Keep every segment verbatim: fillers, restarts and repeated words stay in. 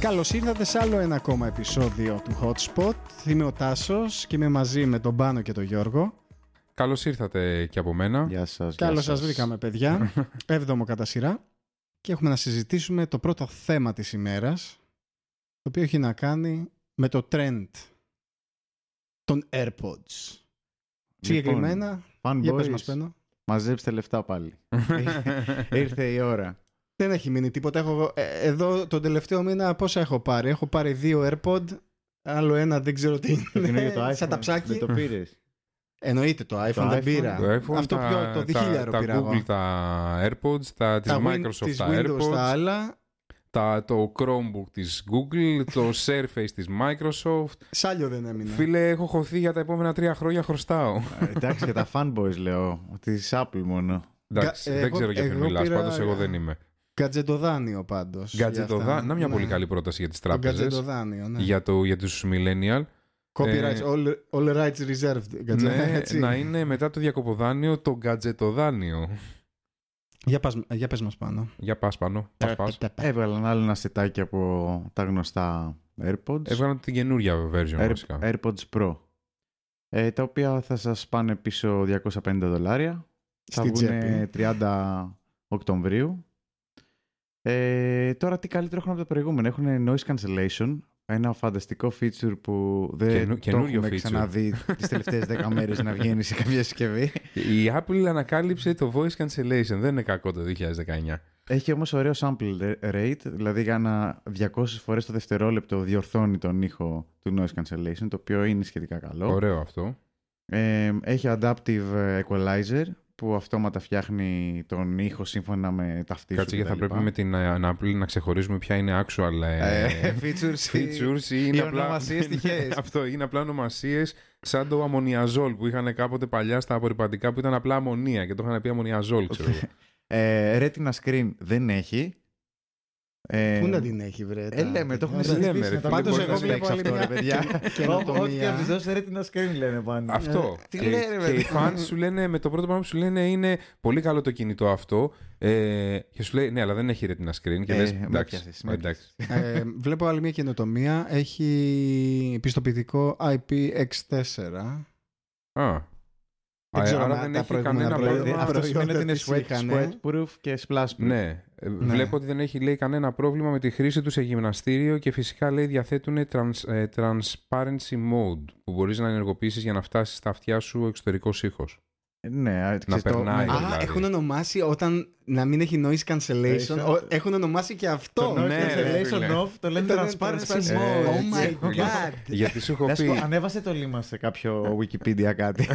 Καλώς ήρθατε σε άλλο ένα ακόμα επεισόδιο του Hotspot. Είμαι ο Τάσος και είμαι μαζί με τον Πάνο και τον Γιώργο. Καλώς ήρθατε και από μένα. Γεια σας. Καλώς σας βρήκαμε, παιδιά. Έβδομο κατά σειρά. Και έχουμε να συζητήσουμε το πρώτο θέμα της ημέρας, το οποίο έχει να κάνει με το trend των AirPods. Λοιπόν, συγκεκριμένα, για πες μας, Πένο. Μαζέψτε λεφτά πάλι. Ήρθε η ώρα. Δεν έχει μείνει τίποτα. Έχω, ε, εδώ τον τελευταίο μήνα πόσα έχω πάρει. Έχω πάρει δύο AirPod, άλλο ένα δεν ξέρω τι είναι. Το iPhone, σαν τα ψάκι. Δεν το πήρες. Εννοείται το iPhone, το δεν iPhone, πήρα. Το iPhone, αυτό τα, πιο το διχίλιαρο πήρα. Τα Google, τα AirPods, τα, της τα Microsoft, της τα Windows, AirPods, τα άλλα. Τα, το Chromebook της Google, το Surface της Microsoft. Σάλιο δεν έμεινε. Φίλε, έχω χωθεί για τα επόμενα τρία χρόνια, χρωστάω. Εντάξει, και τα fanboys λέω, της Apple μόνο. Εντάξει, δεν ξέρω για ποιον μιλάς, πάντως εγώ δεν είμαι. Γκατζετοδάνειο πάντως. Γκατζετοδάνειο. Να μια ναι. πολύ καλή πρόταση για τις τράπεζες. Γκατζετοδάνειο, ναι. Για, το, για τους millennial. Copyrights, ε, all, all rights reserved. Ναι, να είναι μετά το διακοποδάνειο το γκατζετοδάνειο. Για, πας, για πες μας πάνω. Για πας πάνω. Πας, πας. Έβγαλαν άλλο ένα σετάκι από τα γνωστά AirPods. Έβγαλαν την καινούρια version. Air, βασικά. AirPods Pro. Ε, τα οποία θα σας πάνε πίσω διακόσια πενήντα δολάρια. Θα βγουν τριάντα Οκτωβρίου. Ε, τώρα τι καλύτερο έχουν από τα προηγούμενα. Έχουν noise cancellation, ένα φανταστικό feature που δεν Καινου, το έχουμε feature. ξαναδεί τις τελευταίες δέκα μέρες να βγαίνει σε κάποια συσκευή. Η Apple ανακάλυψε το voice cancellation, δεν είναι κακό το δύο χιλιάδες δεκαεννιά. Έχει όμως ωραίο sample rate, δηλαδή για ένα διακόσιες φορές το δευτερόλεπτο διορθώνει τον ήχο του noise cancellation, το οποίο είναι σχετικά καλό. Ωραίο αυτό. Ε, έχει adaptive equalizer, που αυτόματα φτιάχνει τον ήχο σύμφωνα με ταυτίσου. Κάτσε και θα λοιπά. Πρέπει με την Apple να ξεχωρίζουμε ποια είναι actual features, features ή είναι ονομασίες τυχαίες. Αυτό είναι απλά ονομασίες σαν το αμμονιαζόλ που είχαν κάποτε παλιά στα απορρυπαντικά που ήταν απλά αμμονία και το είχαν πει αμμονιαζόλ, ξέρω εγώ. ε, Retina screen δεν έχει. Ε, Πού να την έχει βρε. Ε, λέμε, το έχουμε συζητήσει. Πάντως εγώ βλέπω αυτό ρε παιδιά. Ό,τι και αν τους δώσει Retina screen λένε πάντα. Αυτό. Τι λένε ρε. Και οι fans σου λένε, με το πρώτο πράγμα που σου λένε είναι πολύ καλό το κινητό αυτό. Και σου λέει ναι, αλλά δεν έχει Retina screen. Και λες εντάξει. Βλέπω άλλη μια καινοτομία. Έχει πιστοποιητικό άι πι εξ φορ. Α. Δεν ξέρω, άρα δεν έχει κανένα πρόβλημα. Αυτό σημαίνει ότι είναι sweatproof και splashproof. Ναι, ναι. Βλέπω ότι δεν έχει λέει κανένα πρόβλημα με τη χρήση του σε γυμναστήριο και φυσικά λέει διαθέτουν trans, transparency mode που μπορείς να ενεργοποιήσεις για να φτάσει στα αυτιά σου εξωτερικός ήχος. Ναι, να περνάει. Το... Α, δηλαδή. Έχουν ονομάσει όταν να μην έχει noise cancellation. Ω, έχουν ονομάσει και αυτό. Το noise ναι, cancellation ναι. off το λένε transparency mode. Oh my god. Γιατί σου έχω πει. Ανέβασε το λίμα σε κάποιο Wikipedia κάτι.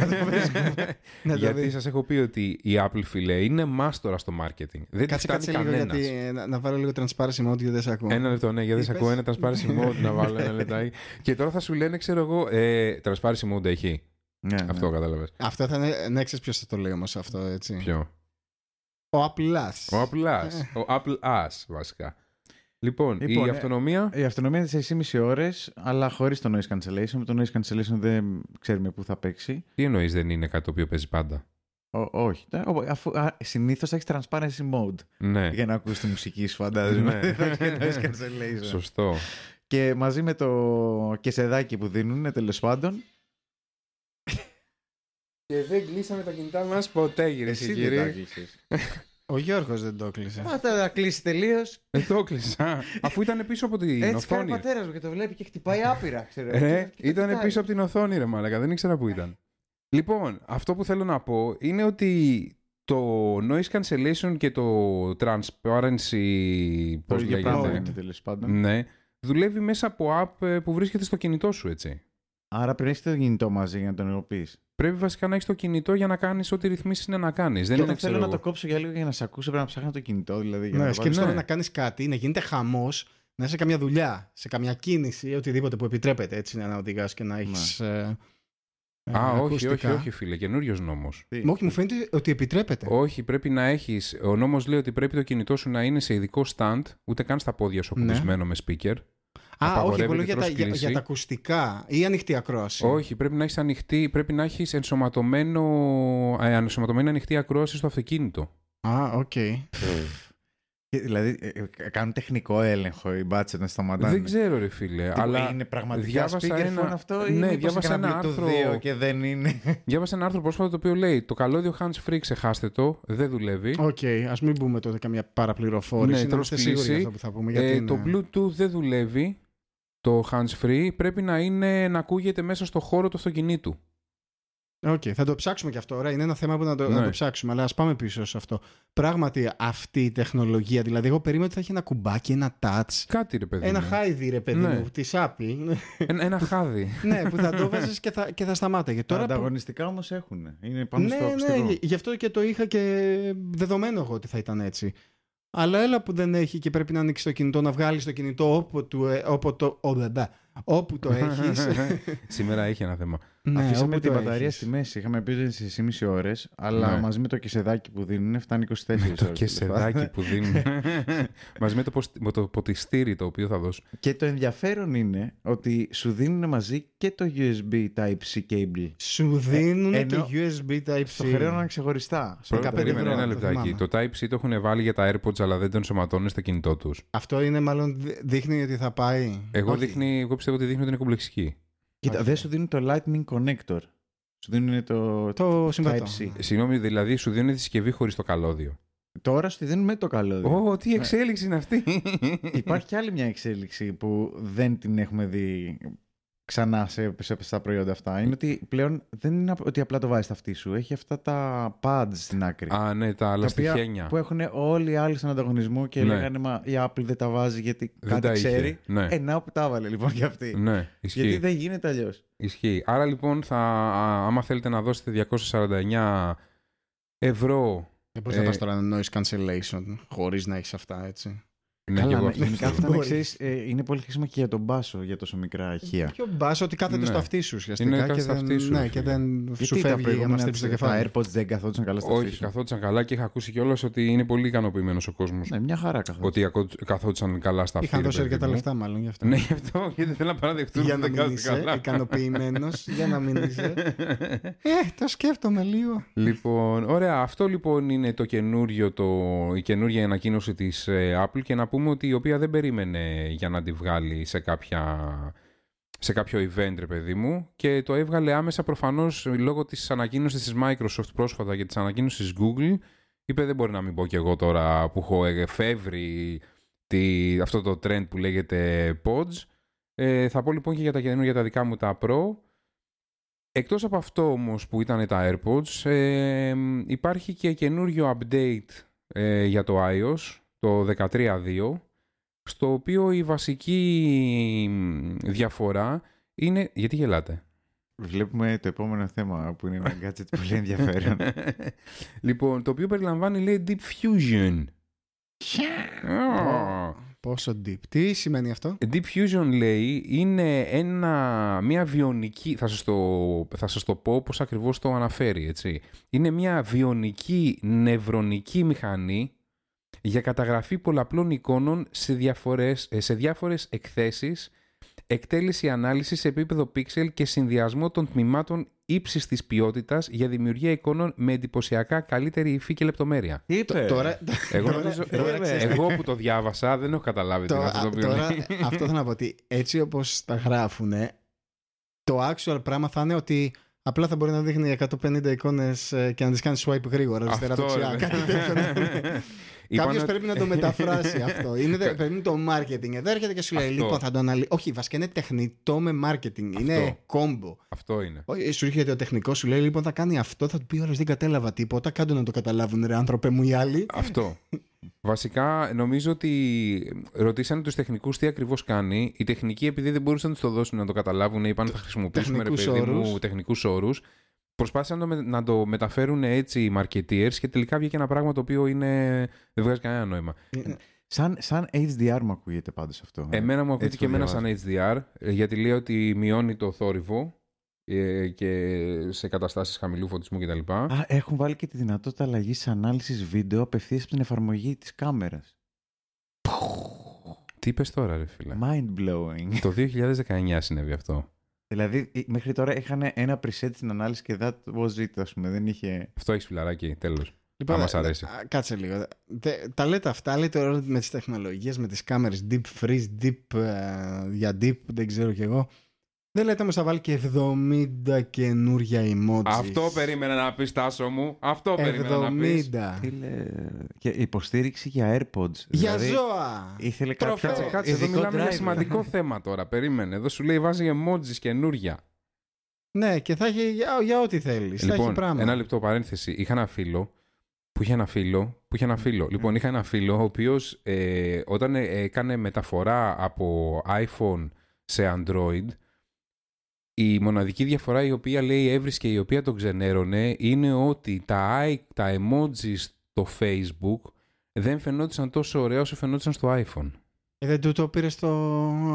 Γιατί σας έχω πει ότι η Apple, φίλε, είναι μάστορα στο marketing. Δεν τη φτάνει κανένας. Να βάλω λίγο transparency mode γιατί δεν σε ακούω. Ένα λεπτό, ναι, γιατί δεν σε ακούω. Ένα transparency mode να βάλω ένα λεπτάκι. Και τώρα θα σου λένε, ξέρω εγώ, transparency mode έχει. Ναι, αυτό ναι. κατάλαβες. Αυτό θα είναι. Ναι, ξέρεις ποιος θα το λέει όμως αυτό, έτσι. Ποιο? Ο Apple As. Ο Apple As. Ο Apple As, βασικά. Λοιπόν, λοιπόν η ε, αυτονομία. Η αυτονομία είναι τέσσερις και μισή ώρες, αλλά χωρίς το noise cancellation. Με το noise cancellation δεν ξέρουμε πού θα παίξει. Τι εννοείς, δεν είναι κάτι το οποίο παίζει πάντα. Ο, όχι. Συνήθως έχεις transparency mode. Ναι. Για να ακούσεις τη μουσική σου, φαντάζομαι. Ναι. noise cancellation. Σωστό. Και μαζί με το κεσεδάκι που δίνουν, τέλος πάντων. Και δεν κλείσαμε τα κινητά μας ποτέ, κύριε. Εσύ δεν τα κλείσεις. Ο Γιώργος δεν το κλείσε. Μα τα κλείσει τελείως. Δεν το κλείσα. Αφού ήταν πίσω από την οθόνη. Έτσι κάνει ο πατέρας μου και το βλέπει και χτυπάει άπειρα, ξέρω. Ε, ήταν πίσω από την οθόνη, ρε μαλάκα. Δεν ήξερα που ήταν. Λοιπόν, αυτό που θέλω να πω είναι ότι το noise cancellation και το transparency. Πώς λέγεται. Ναι, δουλεύει μέσα από app που βρίσκεται στο κινητό σου, έτσι. Άρα πρέπει να έχεις το κινητό μαζί για να το ενεργοποιήσεις. Πρέπει βασικά να έχεις το κινητό για να κάνεις ό,τι ρυθμίσεις είναι να κάνεις. Δεν είναι, θέλω εγώ. Να το κόψω για λίγο για να σε ακούσω. Πρέπει να ψάχνω το κινητό. Δηλαδή, για ναι, σκέψου τώρα ναι. να κάνεις κάτι, να γίνεται χαμός, να είσαι καμιά δουλειά, σε καμιά κίνηση, οτιδήποτε που επιτρέπεται έτσι να οδηγάς και να έχεις ναι. ε, Α, όχι, ακουστικά. όχι, όχι, φίλε, καινούριος νόμος. Μα όχι, μου φαίνεται ότι επιτρέπεται. Όχι, πρέπει να έχεις. Ο νόμος λέει ότι πρέπει το κινητό σου να είναι σε ειδικό stand, ούτε καν στα πόδια σου ακουμπισμένο με speaker. Α, όχι, εγώ λέω για τα, για, για τα ακουστικά ή ανοιχτή ακρόαση. Όχι, πρέπει να έχεις ανοιχτή, πρέπει να έχεις ενσωματωμένο, ενσωματωμένη ανοιχτή ακρόαση στο αυτοκίνητο. Α, οκ. Okay. Δηλαδή, κάνουν τεχνικό έλεγχο οι μπάτσες να σταματάνε. Δεν ξέρω, ρε φίλε. Τι, αλλά είναι πραγματικά speakerphone αυτό ή ναι, είναι πως έκανα ένα άρθρο... δύο και δεν είναι. Διάβασα ένα άρθρο πρόσφατο το οποίο λέει το καλώδιο hands-free ξεχάστε το, δεν δουλεύει. Οκ, okay, ας μην πούμε τότε καμία παραπληροφόρηση. Ναι, είμαστε σίγουροι για αυτό που θα πούμε. Ε, γιατί το είναι... Bluetooth δεν δουλεύει το hands-free, πρέπει να, είναι, να ακούγεται μέσα στο χώρο του αυτοκινήτου. Οκ, okay, θα το ψάξουμε και αυτό. Ωραία, είναι ένα θέμα που να το, ναι. να το ψάξουμε, αλλά ας πάμε πίσω σε αυτό. Πράγματι αυτή η τεχνολογία, δηλαδή, εγώ περίμενα ότι θα έχει ένα κουμπάκι, ένα touch. Κάτι ρε παιδί. Ένα ναι. χάιδι ρε παιδί ναι. μου, τη Apple. Ένα, ένα χάδι. Ναι, που θα το βάζεις και θα, και θα σταμάταγε. Τώρα ανταγωνιστικά που... όμως έχουν. Είναι πάνω ναι, στο αυστηρό. Ναι, γι' αυτό και το είχα και δεδομένο εγώ ότι θα ήταν έτσι. Αλλά έλα που δεν έχει και πρέπει να ανοίξει το κινητό, να βγάλει το κινητό όπου, του, όπου το, όπου το έχεις. Σήμερα έχει ένα θέμα. Ναι, αφήσαμε την μπαταρία στη μέση. Είχαμε πει σε μισή ώρες, αλλά ναι. μαζί με το κεσεδάκι που δίνουν φτάνει είκοσι τέσσερις ώρες. Το κεσεδάκι που δίνουν. Μαζί με το, ποστι, με το ποτιστήρι το οποίο θα δώσω. Και το ενδιαφέρον είναι ότι σου δίνουν μαζί και το γιου ες μπι Type-C cable. Σου δίνουν ε, και γιου ες μπι Type-C. Το χρέωνα ξεχωριστά. Περίμενε ένα λεπτάκι. Το Type-C το έχουν βάλει για τα AirPods, αλλά δεν τον ενσωματώνουν στο κινητό τους. Αυτό είναι μάλλον δείχνει ότι θα πάει. Εγώ, δείχνει, εγώ πιστεύω ότι δείχνει ότι είναι κομπλεξική. Κοίτα, okay. δεν σου δίνουν το Lightning Connector. Σου δίνουν το, το συμβατό. Συγγνώμη, δηλαδή σου δίνουν τη συσκευή χωρίς το καλώδιο. Τώρα σου τη δίνουν με το καλώδιο. Ω, τι εξέλιξη είναι αυτή. Υπάρχει κι άλλη μια εξέλιξη που δεν την έχουμε δει ξανά σε, σε, στα προϊόντα αυτά. Είναι ότι πλέον δεν είναι ότι απλά το βάζεις αυτή σου. Έχει αυτά τα pads στην άκρη. Α, ναι, τα αλαστιχένια. Που έχουν όλοι οι άλλοι στον ανταγωνισμό και ναι. λέγανε μα η Apple δεν τα βάζει γιατί δεν κάτι τα ξέρει. Ναι. Ε, να που τα βάλε λοιπόν για αυτή. Ναι, ισχύει. Γιατί δεν γίνεται αλλιώς. Ισχύει. Άρα λοιπόν, θα, άμα θέλετε να δώσετε διακόσια σαράντα εννιά ευρώ. Δεν μπορείς ε... να πας τώρα noise cancellation χωρίς να έχεις αυτά, έτσι. Ναι, καλά, εγώ, ναι, ναι, ναι, ναι, ξέρεις, ε, είναι πολύ χρήσιμα και για τον μπάσο για τόσο μικρά ηχεία. Ποιο μπάσο, ότι κάθεται ναι. στο αυτί σου ουσιαστικά και, ναι, και δεν γιατί σου φεύγει για να στρίψει το κεφάλι. Τα AirPods δεν καθόντουσαν καλά στο αυτί σου. Όχι, καθόντουσαν καλά και είχα ακούσει κιόλας ότι είναι πολύ ικανοποιημένος ο κόσμος. Ναι, μια χαρά καθόντουσαν. Ότι καθόντουσαν καλά στα αυτί. Είχαν δώσει αρκετά λεφτά μάλλον γι' αυτό. Ναι, γι' αυτό γιατί δεν θέλω να παραδεχτούν ότι δεν κάθονται καλά. Ικανοποιημένος, για να μην είσαι. Ε, το σκέφτομαι λίγο. Λοιπόν, ωραία, αυτό λοιπόν είναι το καινούριο, η καινούργια ανακοίνωση της Apple και να πούμε ότι η οποία δεν περίμενε για να τη βγάλει σε, κάποια, σε κάποιο event, ρε παιδί μου, και το έβγαλε άμεσα προφανώς λόγω της ανακοίνωσης της Microsoft πρόσφατα και της ανακοίνωσης της Google. Είπε δεν μπορεί να μην πω κι εγώ τώρα που έχω εφεύρει τη, αυτό το trend που λέγεται pods. Ε, θα πω λοιπόν και για τα καινούργια για τα δικά μου τα Pro. Εκτός από αυτό όμως που ήταν τα AirPods, ε, υπάρχει και καινούριο update ε, για το iOS, το δεκατρία δύο, στο οποίο η βασική διαφορά είναι... Γιατί γελάτε? Βλέπουμε το επόμενο θέμα που είναι ένα gadget πολύ ενδιαφέρον. Λοιπόν, το οποίο περιλαμβάνει, λέει, Deep Fusion. Yeah. Oh. Πόσο deep, τι σημαίνει αυτό? Deep Fusion, λέει, είναι ένα, μια βιονική... Θα σας, το, θα σας το πω πώς ακριβώς το αναφέρει, έτσι. Είναι μια βιονική νευρονική μηχανή για καταγραφή πολλαπλών εικόνων σε, διαφορές, σε διάφορες εκθέσεις, εκτέλεση ανάλυσης σε επίπεδο pixel και συνδυασμό των τμήματων ύψης της ποιότητας για δημιουργία εικόνων με εντυπωσιακά καλύτερη υφή και λεπτομέρεια. Είπε. Τώρα, εγώ, τώρα, νομίζω, τώρα, εγώ που το διάβασα δεν έχω καταλάβει τι είναι αυτό το οποίο λέει. Αυτό θέλω να πω ότι έτσι όπως τα γράφουνε, το actual πράγμα θα είναι ότι απλά θα μπορεί να δείχνει εκατόν πενήντα εικόνες και να τις κάνει swipe γρήγορα. Αριστερά, δεξιά. Κάτι τέτοιο. Κάποιος ότι... πρέπει να το μεταφράσει αυτό. Είναι, πρέπει να το marketing. Εδώ έρχεται και σου λέει: λοιπόν, θα το αναλύσει. Όχι, βασικά είναι τεχνητό με marketing. Αυτό. Είναι κόμπο. Αυτό είναι. Σου έρχεται ο τεχνικός, σου λέει: λοιπόν, θα κάνει αυτό. Θα του πει: όλες δεν κατέλαβα τίποτα. Κάντο να το καταλάβουν, ρε άνθρωπε μου, οι άλλοι. Αυτό. Βασικά, νομίζω ότι ρωτήσανε τους τεχνικούς τι ακριβώς κάνει. Οι τεχνικοί, επειδή δεν μπορούσαν να τους το δώσουν να το καταλάβουν, είπαν: θα χρησιμοποιήσουμε, ρε παιδί μου, τεχνικούς όρους. Προσπάθησαν να το, με, να το μεταφέρουν έτσι οι marketeers και τελικά βγήκε ένα πράγμα το οποίο είναι... δεν βγάζει κανένα νόημα. Σαν, σαν έιτς ντι αρ μου ακούγεται πάντως αυτό. Εμένα μου ακούγεται και εμένα σαν έιτς ντι αρ, γιατί λέει ότι μειώνει το θόρυβο και σε καταστάσεις χαμηλού φωτισμού κτλ. Α, έχουν βάλει και τη δυνατότητα αλλαγής ανάλυσης βίντεο απευθείας από την εφαρμογή της κάμερας. Τι είπες τώρα, ρε φίλε? Mind blowing. Το δύο χιλιάδες δεκαεννιά συνέβη αυτό. Δηλαδή, μέχρι τώρα είχαν ένα preset στην ανάλυση και that was it, ας πούμε. Δεν είχε... Αυτό έχεις, φιλαράκι, τέλος. Λοιπόν, άμα σ' αρέσει. Κάτσε λίγο. Τα λέτε αυτά, λέτε όλα με τις τεχνολογίες, με τις κάμερες, deep freeze, deep, για deep, δεν ξέρω κι εγώ. Δεν λέτε όμως θα βάλει και εβδομήντα καινούργια emojis. Αυτό περίμενα να πεις, Τάσο μου. Αυτό περίμενα να πεις. Και υποστήριξη για AirPods. Για δηλαδή, ζώα. Ήθελε κάποιο... Κάτσε, κάτσε. Εδώ μιλάμε για σημαντικό θέμα τώρα. Περίμενε. Εδώ σου λέει βάζει emojis καινούργια. Ναι, και θα έχει για, για ό,τι θέλεις. Λοιπόν, θα έχει πράγμα. Ένα λεπτό παρένθεση. Είχα ένα φίλο που είχε ένα φίλο. Που είχε ένα φίλο. Mm. Λοιπόν, είχα ένα φίλο ο οποίος ε, όταν έκανε μεταφορά από iPhone σε Android. Η μοναδική διαφορά η οποία λέει έβρισκε, η οποία τον ξενέρωνε, είναι ότι τα, τα emojis στο Facebook δεν φαινόντουσαν τόσο ωραία όσο φαινόντουσαν στο iPhone. Ε, δεν του το πήρε στο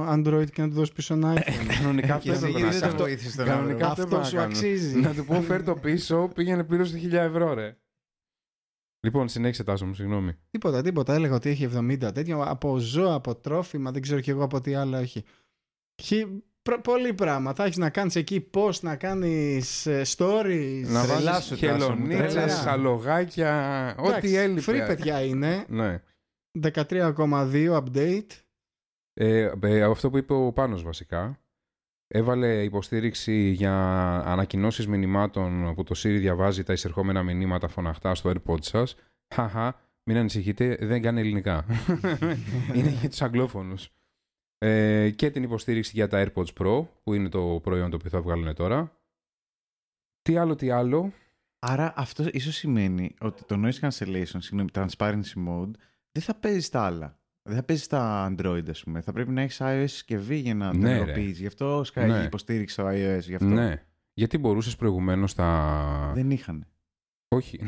Android και να του δώσει πίσω ένα iPhone. Κανονικά αυτό έπρεπε να κάνω. Κανονικά αυτό σου αξίζει. Να του πω φέρ το πίσω, πήγαινε πλήρως χίλια ευρώ, ρε. Λοιπόν, συνέχισε, Τάσο μου, συγγνώμη. Τίποτα, τίποτα. Έλεγα ότι έχει εβδομήντα τέτοια από ζώα, από τρόφιμα, δεν ξέρω κι εγώ από τι άλλα έχει. Πολύ πράγμα. Θα έχεις να κάνεις εκεί post, να κάνεις stories, να βάζεις χελονίτσες, σαλογάκια, ό,τι έλειπε. Free παιδιά είναι. Ναι. δεκατρία κόμμα δύο update. Ε, αυτό που είπε ο Πάνος βασικά. Έβαλε υποστήριξη για ανακοινώσεις μηνυμάτων που το Siri διαβάζει τα εισερχόμενα μηνύματα φωναχτά στο AirPods σας. Χαχα, μην ανησυχείτε, δεν κάνει ελληνικά. Είναι για τους αγγλόφωνους. Ε, και την υποστήριξη για τα AirPods Pro, που είναι το προϊόν το οποίο θα βγάλουν τώρα. Τι άλλο, τι άλλο. Άρα αυτό ίσως σημαίνει ότι το noise cancellation, συγγνώμη, transparency mode, δεν θα παίζει τα άλλα. Δεν θα παίζει τα Android, ας πούμε. Θα πρέπει να έχεις iOS συσκευή για να το υλοποιείς. Γι' αυτό σκάει ναι. υποστήριξη στο iOS. Γι αυτό. Ναι. Γιατί μπορούσες προηγουμένως τα. Δεν είχαν. Όχι.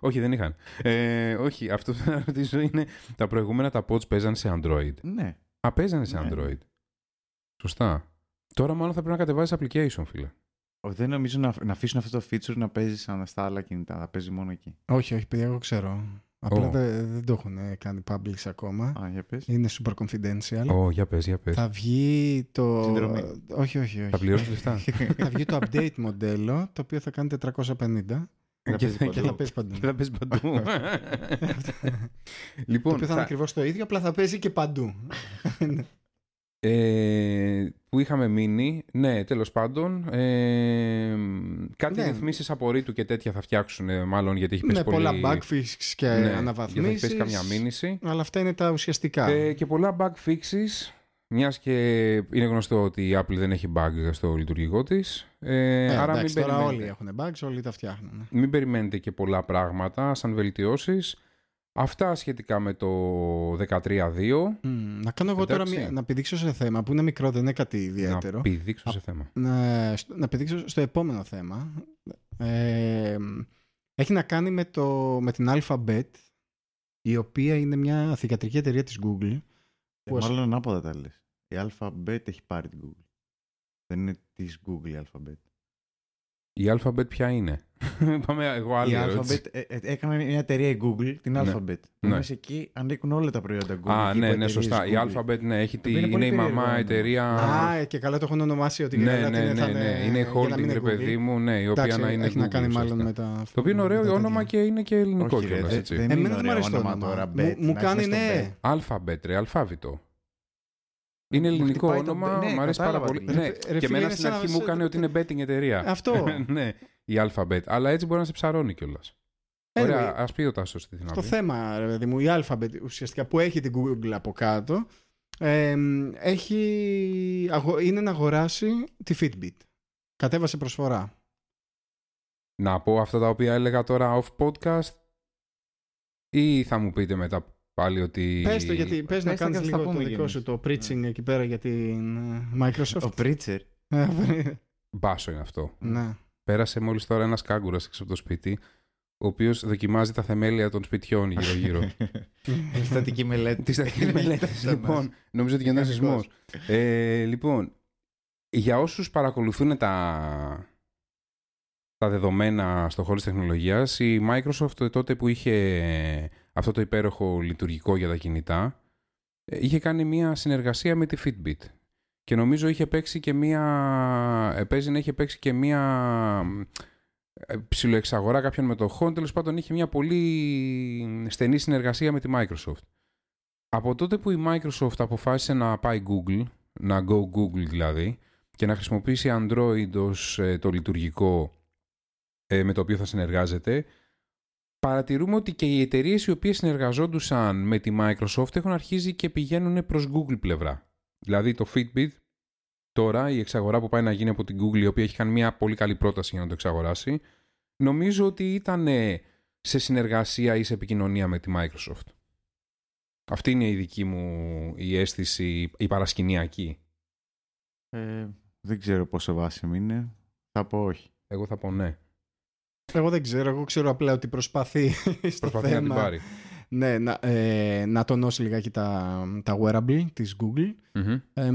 όχι, δεν είχαν. Ε, όχι, αυτό που θα ρωτήσω είναι τα προηγούμενα τα pods παίζανε σε Android. Ναι. Α, παίζανε σε ναι. Android. Σωστά. Τώρα μάλλον θα πρέπει να κατεβάζεις application, φίλε. Δεν νομίζω να, να αφήσουν αυτό το feature να παίζει σαν στα άλλα κινητά. Θα παίζει μόνο εκεί. Όχι, όχι, παιδιά, εγώ ξέρω. Απλά oh. δεν, δεν το έχουν κάνει publish ακόμα. Α, για πες. Είναι super confidential. Oh, για πες, για πες. Θα βγει το. Συνδρομή. Όχι, όχι, όχι. Θα πληρώσει λεφτά. Θα βγει το update μοντέλο, το οποίο θα κάνει τετρακόσια πενήντα. Και θα παίζει παντού. Και θα παίζει παντού. Λοιπόν, το οποίο θα είναι ακριβώς το ίδιο, απλά θα παίζει και παντού. Ε, που είχαμε μείνει. Ναι, τέλος πάντων. Ε, κάτι ναι. ρυθμίσεις απορρίτου και τέτοια θα φτιάξουν, μάλλον γιατί έχει πέσει ναι, πολύ. Πολλά bug fixes και ναι, αναβαθμίσεις. Δεν έχει πέσει καμιά μήνυση. Αλλά αυτά είναι τα ουσιαστικά. Ε, και πολλά bug fixes. Μιας και είναι γνωστό ότι η Apple δεν έχει bug στο λειτουργικό της. Ε, ε, άρα εντάξει, μην τώρα όλοι έχουν bugs, όλοι τα φτιάχνουν. Μην περιμένετε και πολλά πράγματα σαν βελτιώσεις. Αυτά σχετικά με το δεκατρία δύο. Mm, να κάνω εγώ εντάξει. τώρα να πηδήξω σε θέμα που είναι μικρό, δεν είναι κάτι ιδιαίτερο. Να πηδήξω σε θέμα. Να, να πηδήξω στο επόμενο θέμα. Ε, έχει να κάνει με, το, με την Alphabet, η οποία είναι μια θυγατρική εταιρεία της Google. Ε, μάλλον ας... ανάποδα τα λες. Η Alphabet έχει πάρει την Google. Δεν είναι της Google η Alphabet. Η Alphabet ποια είναι? Πάμε εγώ άλλη η ερώτηση. Alphabet, ε, έκανε μια εταιρεία η Google, την ναι, Alphabet. Ναι. Μέσα εκεί ανήκουν όλα τα προϊόντα Google. Α, ναι, ναι, σωστά. Η Alphabet ναι, έχει τη, είναι, είναι η μαμά εταιρεία. Α, και καλά το έχουν ονομάσει ότι ναι, ναι, ναι, ναι, ναι, ναι. Είναι η holding, ρε παιδί μου, ναι, η οποία εντάξει, να είναι έχει Google, να κάνει Google, μάλλον με τα... Το οποίο είναι ωραίο όνομα και είναι και ελληνικό κιόλας, έτσι. Εμένα δεν μου αρέσει το όνομα. Μου κάνει ναι. Alphabet, ρε, αλφάβητο. Είναι ελληνικό όνομα, ναι, μου αρέσει πάρα πολύ. Ναι. Ρε, και εμένα στην αρχή σαν... μου κάνει ότι είναι betting εταιρεία. Αυτό. ναι, η Alphabet. Αλλά έτσι μπορεί να σε ψαρώνει κιόλας. Anyway, ωραία, ας πει ο Τάσος τι θέλω. Το θέμα, ρε παιδί μου, η Alphabet ουσιαστικά που έχει την Google από κάτω, ε, έχει, είναι να αγοράσει τη Fitbit. Κατέβασε προσφορά. Να πω αυτά τα οποία έλεγα τώρα off podcast ή θα μου πείτε μετά. Πάλι ότι... Πες το, γιατί πες να κάνεις λίγο το δικό σου το preaching εκεί πέρα για την Microsoft. Ο preacher. Μπάσο είναι αυτό. Ναι. Πέρασε μόλις τώρα ένας κάγκουρας έξω από το σπίτι, ο οποίος δοκιμάζει τα θεμέλια των σπιτιών γύρω-γύρω. Τη στατική μελέτη. Τη στατική μελέτη. Λοιπόν, νομίζω ότι γίνεται ένα σεισμός. Λοιπόν, για όσους παρακολουθούν τα, τα δεδομένα στον χώρο της τεχνολογίας, η Microsoft τότε που είχε αυτό το υπέροχο λειτουργικό για τα κινητά, είχε κάνει μια συνεργασία με τη Fitbit. Και νομίζω είχε παίξει και μία. Παίζει να είχε παίξει και μία ψιλοεξαγορά κάποιων μετοχών. Τέλος πάντων, είχε μια πολύ στενή συνεργασία με τη Microsoft. Από τότε που η Microsoft αποφάσισε να πάει Google, να go Google δηλαδή, και να χρησιμοποιήσει Android ως το λειτουργικό με το οποίο θα συνεργάζεται, παρατηρούμε ότι και οι εταιρείες οι οποίες συνεργαζόντουσαν με τη Microsoft έχουν αρχίσει και πηγαίνουν προς Google πλευρά. Δηλαδή το Fitbit, τώρα η εξαγορά που πάει να γίνει από την Google, η οποία έχει κάνει μια πολύ καλή πρόταση για να το εξαγοράσει, νομίζω ότι ήταν σε συνεργασία ή σε επικοινωνία με τη Microsoft. Αυτή είναι η δική μου η αίσθηση, η παρασκηνιακή. Ε, δεν ξέρω πόσο βάσιμη είναι. Θα πω όχι. Εγώ θα πω ναι. Εγώ δεν ξέρω. Εγώ ξέρω απλά ότι προσπαθεί στο προσπαθεί θέμα. Να την πάρει. Ναι, να, ε, να τονώσει λιγάκι τα, τα wearable της Google, mm-hmm. ε,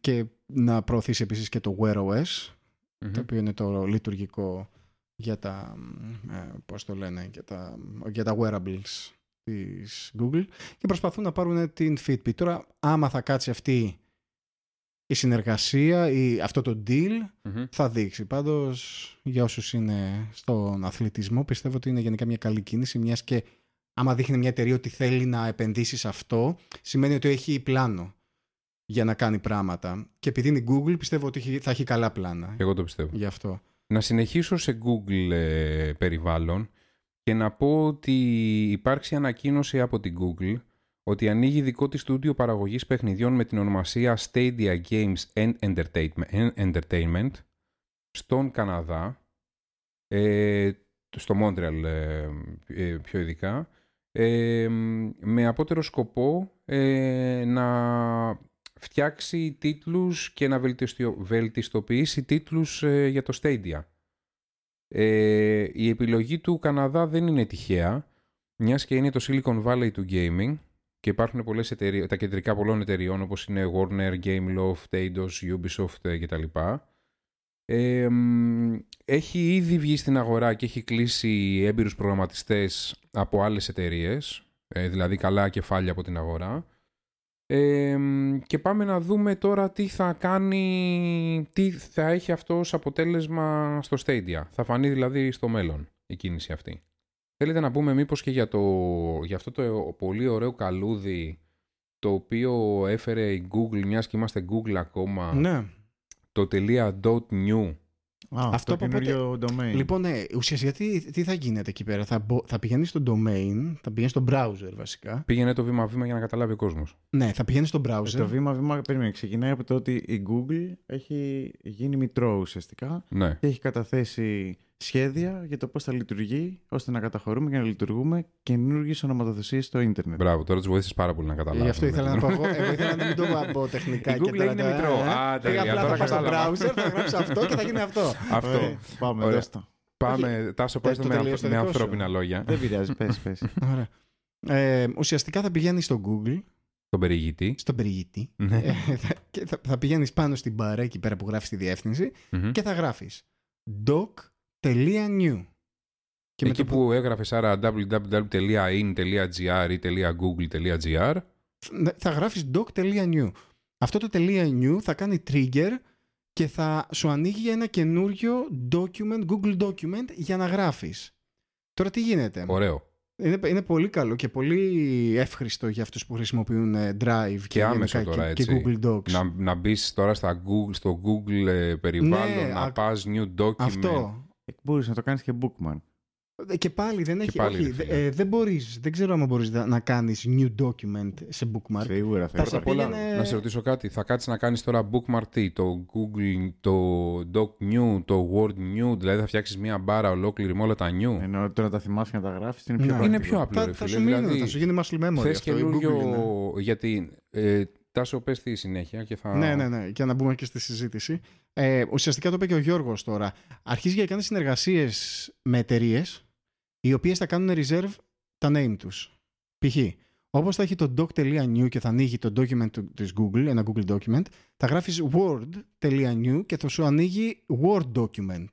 και να προωθήσει επίσης και το Wear ο ες, mm-hmm. το οποίο είναι το λειτουργικό για τα, ε, πώς το λένε, για τα, για τα wearables της Google, και προσπαθούν να πάρουν την Fitbit. Τώρα, άμα θα κάτσει αυτή η συνεργασία ή αυτό το deal, mm-hmm. θα δείξει. Πάντως, για όσους είναι στον αθλητισμό, πιστεύω ότι είναι γενικά μια καλή κίνηση, μιας και άμα δείχνει μια εταιρεία ότι θέλει να επενδύσει σε αυτό, σημαίνει ότι έχει πλάνο για να κάνει πράγματα. Και επειδή είναι Google, πιστεύω ότι θα έχει καλά πλάνα. Εγώ το πιστεύω. Γι' αυτό. Να συνεχίσω σε Google ε, περιβάλλον και να πω ότι υπάρξει ανακοίνωση από την Google ότι ανοίγει δικό της στούντιο παραγωγής παιχνιδιών με την ονομασία Stadia Games and Entertainment στον Καναδά, ε, στο Μόντρεαλ ε, ε, πιο ειδικά, ε, με απότερο σκοπό ε, να φτιάξει τίτλους και να βελτιστοποιήσει τίτλους ε, για το Stadia. Ε, η επιλογή του Καναδά δεν είναι τυχαία, μιας και είναι το Silicon Valley του gaming και υπάρχουν πολλές εταιρείες, τα κεντρικά πολλών εταιρειών όπως είναι Warner, GameLoft, Eidos, Ubisoft ε, κτλ. Ε, έχει ήδη βγει στην αγορά και έχει κλείσει έμπειρους προγραμματιστές από άλλες εταιρείες, δηλαδή καλά κεφάλια από την αγορά, ε, και πάμε να δούμε τώρα τι θα κάνει, τι θα έχει αυτό ως αποτέλεσμα στο Stadia. Θα φανεί δηλαδή στο μέλλον η κίνηση αυτή. Θέλετε να πούμε μήπως και για, το, για αυτό το πολύ ωραίο καλούδι το οποίο έφερε η Google, μιας και είμαστε Google ακόμα, ναι. Το .dot.new. Wow, αυτό το καινούριο domain. Λοιπόν, ναι, ουσιαστικά τι, τι θα γίνεται εκεί πέρα. Θα, θα πηγαίνει στο domain, θα πηγαίνει στο browser βασικά. Πήγαινε το βήμα-βήμα για να καταλάβει ο κόσμος. Ναι, θα πηγαίνει στο browser. Ε, το βήμα-βήμα, περίμενε, ξεκινάει από το ότι η Google έχει γίνει μητρό ουσιαστικά, ναι. Και έχει καταθέσει σχέδια για το πώς θα λειτουργεί, ώστε να καταχωρούμε και να λειτουργούμε καινούργιες ονοματοθεσίες στο ίντερνετ. Μπράβο, τώρα τους βοήθησες πάρα πολύ να καταλάβουν. Γι' αυτό ήθελα να πω εγώ. Εγώ ήθελα να μην το πω τεχνικά. Η Google έγινε μητρό. Α, τέλεια. Απλά θα πάω στο browser, θα γράψω αυτό και θα γίνει αυτό. Αυτό. Πάμε, δες το. Πάμε, Τάσο, πες το με ανθρώπινα λόγια. Δεν πειράζει, πες, πες. Ουσιαστικά θα πηγαίνει στο Google. Στον περιηγητή. Στον περιηγητή. Και θα πηγαίνει πάνω στην μπαρά εκεί πέρα που γράφει τη διεύθυνση και θα γράφει doc.new. Εκεί που το έγραφες άρα double-u double-u double-u τελεία in τελεία gr ή .google.gr, θα γράφεις doc.new. Αυτό το .new θα κάνει trigger και θα σου ανοίγει ένα καινούριο document, Google document, για να γράφεις. Τώρα τι γίνεται. Ωραίο. Είναι, είναι πολύ καλό και πολύ εύχριστο για αυτούς που χρησιμοποιούν Drive και, και, άμεσο τώρα, και, έτσι, και Google Docs. Να, να μπεις τώρα στα Google, στο Google περιβάλλον, ναι, να α... πας new document. Αυτό. Μπορείς να το κάνεις και bookman. Και πάλι δεν και έχει. Πάλι, όχι, ε, δεν μπορείς. Δεν ξέρω αν μπορείς να κάνεις new document σε bookmark. Σίγουρα θα ήθελα πήγαινε... να σε ρωτήσω κάτι. Θα κάτσεις να κάνεις τώρα bookmark τι, το Google, το doc.new, το word.new, δηλαδή θα φτιάξεις μια μπάρα ολόκληρη με όλα τα new. Ενώ τώρα τα θυμάσαι και να τα γράφεις είναι πιο, είναι πιο απλό. Θα, θα, σου μείνω, δηλαδή, θα σου γίνει muscle memory. Θες καινούριο. Γιατί. Ε, Τάσο, πες στη συνέχεια και θα. Ναι, ναι, ναι, για να μπούμε και στη συζήτηση. Ε, ουσιαστικά το είπε και ο Γιώργος τώρα. Αρχίζει για να κάνει συνεργασίες με εταιρείες οι οποίες θα κάνουν reserve τα name τους. Π.χ. Όπως θα έχει το doc.new και θα ανοίγει το document της Google, ένα Google document, θα γράφεις word.new και θα σου ανοίγει word document.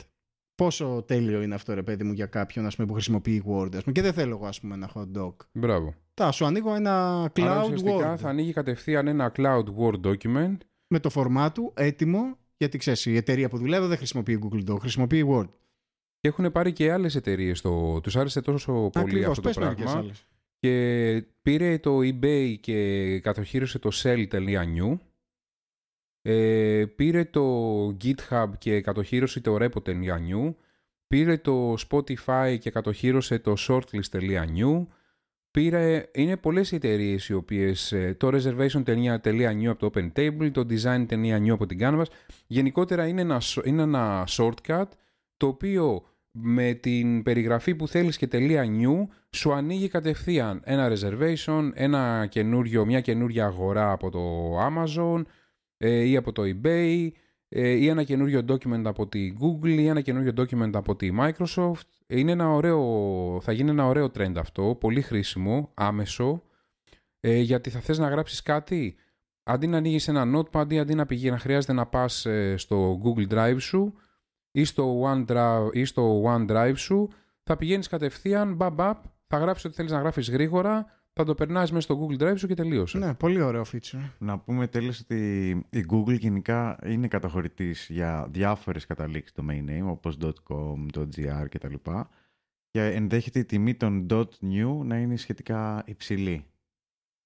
Πόσο τέλειο είναι αυτό, ρε παιδί μου, για κάποιον, ας πούμε, που χρησιμοποιεί Word, ας πούμε, και δεν θέλω εγώ, ας πούμε, ένα hot doc. Μπράβο. Θα σου ανοίγω ένα cloud Άρα, Word. Θα ανοίγει κατευθείαν ένα cloud Word document. Με το φορμά του έτοιμο, γιατί ξέρεις, η εταιρεία που δουλεύω δεν χρησιμοποιεί Google Doc, χρησιμοποιεί Word. Και έχουν πάρει και άλλες εταιρείες. Το... Τους άρεσε τόσο πολύ Ακριβώς, αυτό το πράγμα. Και πήρε το eBay και κατοχύρωσε το sell.new. Ε, πήρε το GitHub και κατοχύρωσε το repo.new. Πήρε το Spotify και κατοχύρωσε το shortlist.new. Πήρε, είναι πολλές εταιρείες οι οποίες, το reservation.new από το OpenTable, το design.new από την Canvas. Γενικότερα είναι ένα, είναι ένα shortcut το οποίο με την περιγραφή που θέλεις και .new σου ανοίγει κατευθείαν ένα reservation, ένα καινούριο, μια καινούρια αγορά από το Amazon ή από το eBay, ή ένα καινούριο document από τη Google, ή ένα καινούριο document από τη Microsoft. Είναι ένα ωραίο, θα γίνει ένα ωραίο trend αυτό, πολύ χρήσιμο, άμεσο, γιατί θα θες να γράψεις κάτι, αντί να ανοίγεις ένα notepad, αντί να, πηγεί, να χρειάζεται να πας στο Google Drive σου ή στο OneDrive, ή στο OneDrive σου, θα πηγαίνεις κατευθείαν, μπαμπαπ, θα γράψεις ό,τι θέλεις να γράφεις γρήγορα, θα το περνάς μέσα στο Google Drive σου και τελείωσε. Ναι, πολύ ωραίο feature. Να πούμε τέλος ότι η Google γενικά είναι καταχωρητής για διάφορες καταλήξεις domain name, όπως .com, .gr κτλ. Και ενδέχεται η τιμή των .new να είναι σχετικά υψηλή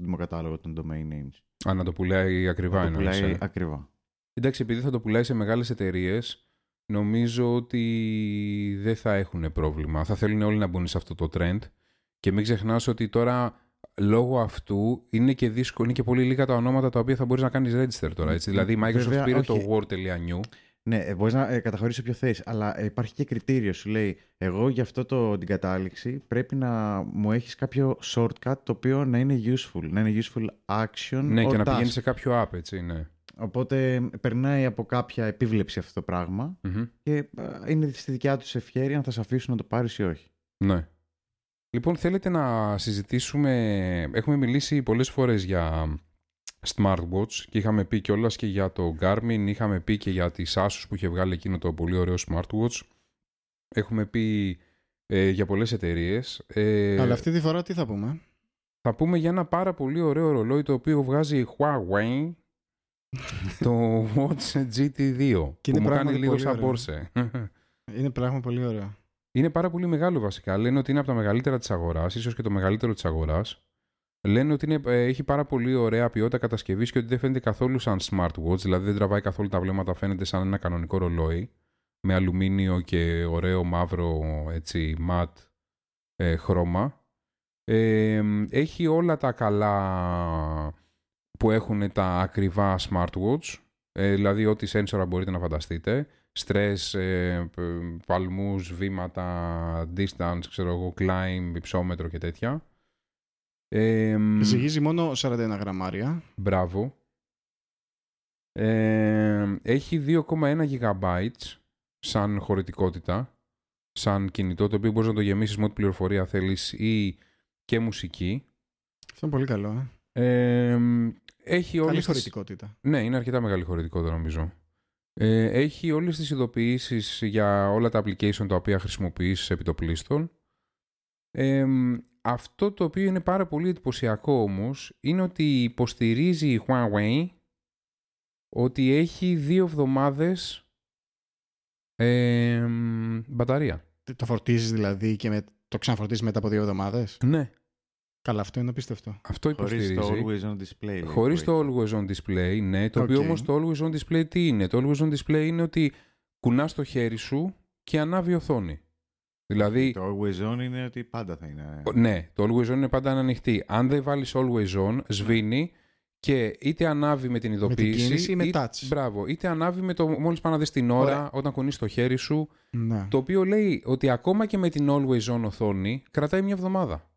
στον κατάλογο των domain names. Α, να το πουλάει ακριβά. Να το πουλάει εννοείς, ε. ακριβά. Εντάξει, επειδή θα το πουλάει σε μεγάλες εταιρείες, νομίζω ότι δεν θα έχουν πρόβλημα. Θα θέλουν όλοι να μπουν σε αυτό το trend. Και μην ξεχνάς ότι τώρα λόγω αυτού είναι και δύσκολο, είναι και πολύ λίγα τα ονόματα τα οποία θα μπορείς να κάνεις register τώρα. Έτσι. Δηλαδή, Microsoft Βέβαια, πήρε όχι. το word.new. Ναι, μπορείς να ε, καταχωρήσεις όποιο θες, αλλά ε, υπάρχει και κριτήριο. Σου λέει, εγώ για αυτό το, την κατάληξη πρέπει να μου έχεις κάποιο shortcut το οποίο να είναι useful, να είναι useful action. Ναι, και task. Να πηγαίνει σε κάποιο app, έτσι, ναι. Οπότε περνάει από κάποια επίβλεψη αυτό το πράγμα mm-hmm. και ε, είναι στη δικιά τους ευχέρεια αν θα σε αφήσουν να το πάρεις ή όχι. Ναι. Λοιπόν, θέλετε να συζητήσουμε, έχουμε μιλήσει πολλές φορές για smartwatch και είχαμε πει κιόλας και για το Garmin, είχαμε πει και για τη Asus που είχε βγάλει εκείνο το πολύ ωραίο smartwatch. Έχουμε πει ε, για πολλές εταιρείες. Ε, Αλλά αυτή τη φορά τι θα πούμε? Θα πούμε για ένα πάρα πολύ ωραίο ρολόι το οποίο βγάζει η Huawei, το Watch τζι τι δύο, και που μου κάνει λίγο σαν Porsche. Είναι πράγμα πολύ ωραίο. Είναι πάρα πολύ μεγάλο βασικά. Λένε ότι είναι από τα μεγαλύτερα της αγοράς, ίσως και το μεγαλύτερο της αγοράς. Λένε ότι είναι, έχει πάρα πολύ ωραία ποιότητα κατασκευής και ότι δεν φαίνεται καθόλου σαν smartwatch, δηλαδή δεν τραβάει καθόλου τα βλέμματα, φαίνεται σαν ένα κανονικό ρολόι με αλουμίνιο και ωραίο μαύρο έτσι, ματ ε, χρώμα. Ε, έχει όλα τα καλά που έχουν τα ακριβά smartwatch, ε, δηλαδή ό,τι sensor μπορείτε να φανταστείτε. Στρες, παλμούς, βήματα, distance, ξέρω εγώ, climb, υψόμετρο και τέτοια. Ε, Ζυγίζει μόνο σαράντα ένα γραμμάρια. Μπράβο. Ε, έχει δύο κόμμα ένα γίγαμπάιτ σαν χωρητικότητα, σαν κινητό, το οποίο μπορείς να το γεμίσεις με ό,τι πληροφορία θέλεις ή και μουσική. Αυτό είναι πολύ καλό. Ε. Ε, έχει όλη τις... χωρητικότητα. Ναι, είναι αρκετά μεγάλη χωρητικότητα νομίζω. Ε, έχει όλες τις ειδοποιήσεις για όλα τα application τα οποία χρησιμοποιείς επί το πλείστον. Ε, αυτό το οποίο είναι πάρα πολύ εντυπωσιακό όμως είναι ότι υποστηρίζει η Huawei ότι έχει δύο εβδομάδες ε, μπαταρία. Το φορτίζεις δηλαδή και με, το ξαναφορτίζεις μετά από δύο εβδομάδες? Ναι. Καλά, αυτό είναι απίστευτο. Αυτό υποστηρίζει. Χωρίς το always on display. Χωρίς το always on display, ναι. Το okay. οποίο όμως το always on display τι είναι? Το always on display είναι ότι κουνάς το χέρι σου και ανάβει οθόνη. Δηλαδή, το always on είναι ότι πάντα θα είναι. Ναι, το always on είναι πάντα ανοιχτή. Αν δεν βάλεις always on, σβήνει και είτε ανάβει με την ειδοποίηση. Με την κίνηση ή με touch. Είτε, μπράβο, είτε ανάβει με το μόλις πάνω δεις την ώρα, ωραία. Όταν κουνείς το χέρι σου. Ναι. Το οποίο λέει ότι ακόμα και με την always on οθόνη κρατάει μια εβδομάδα.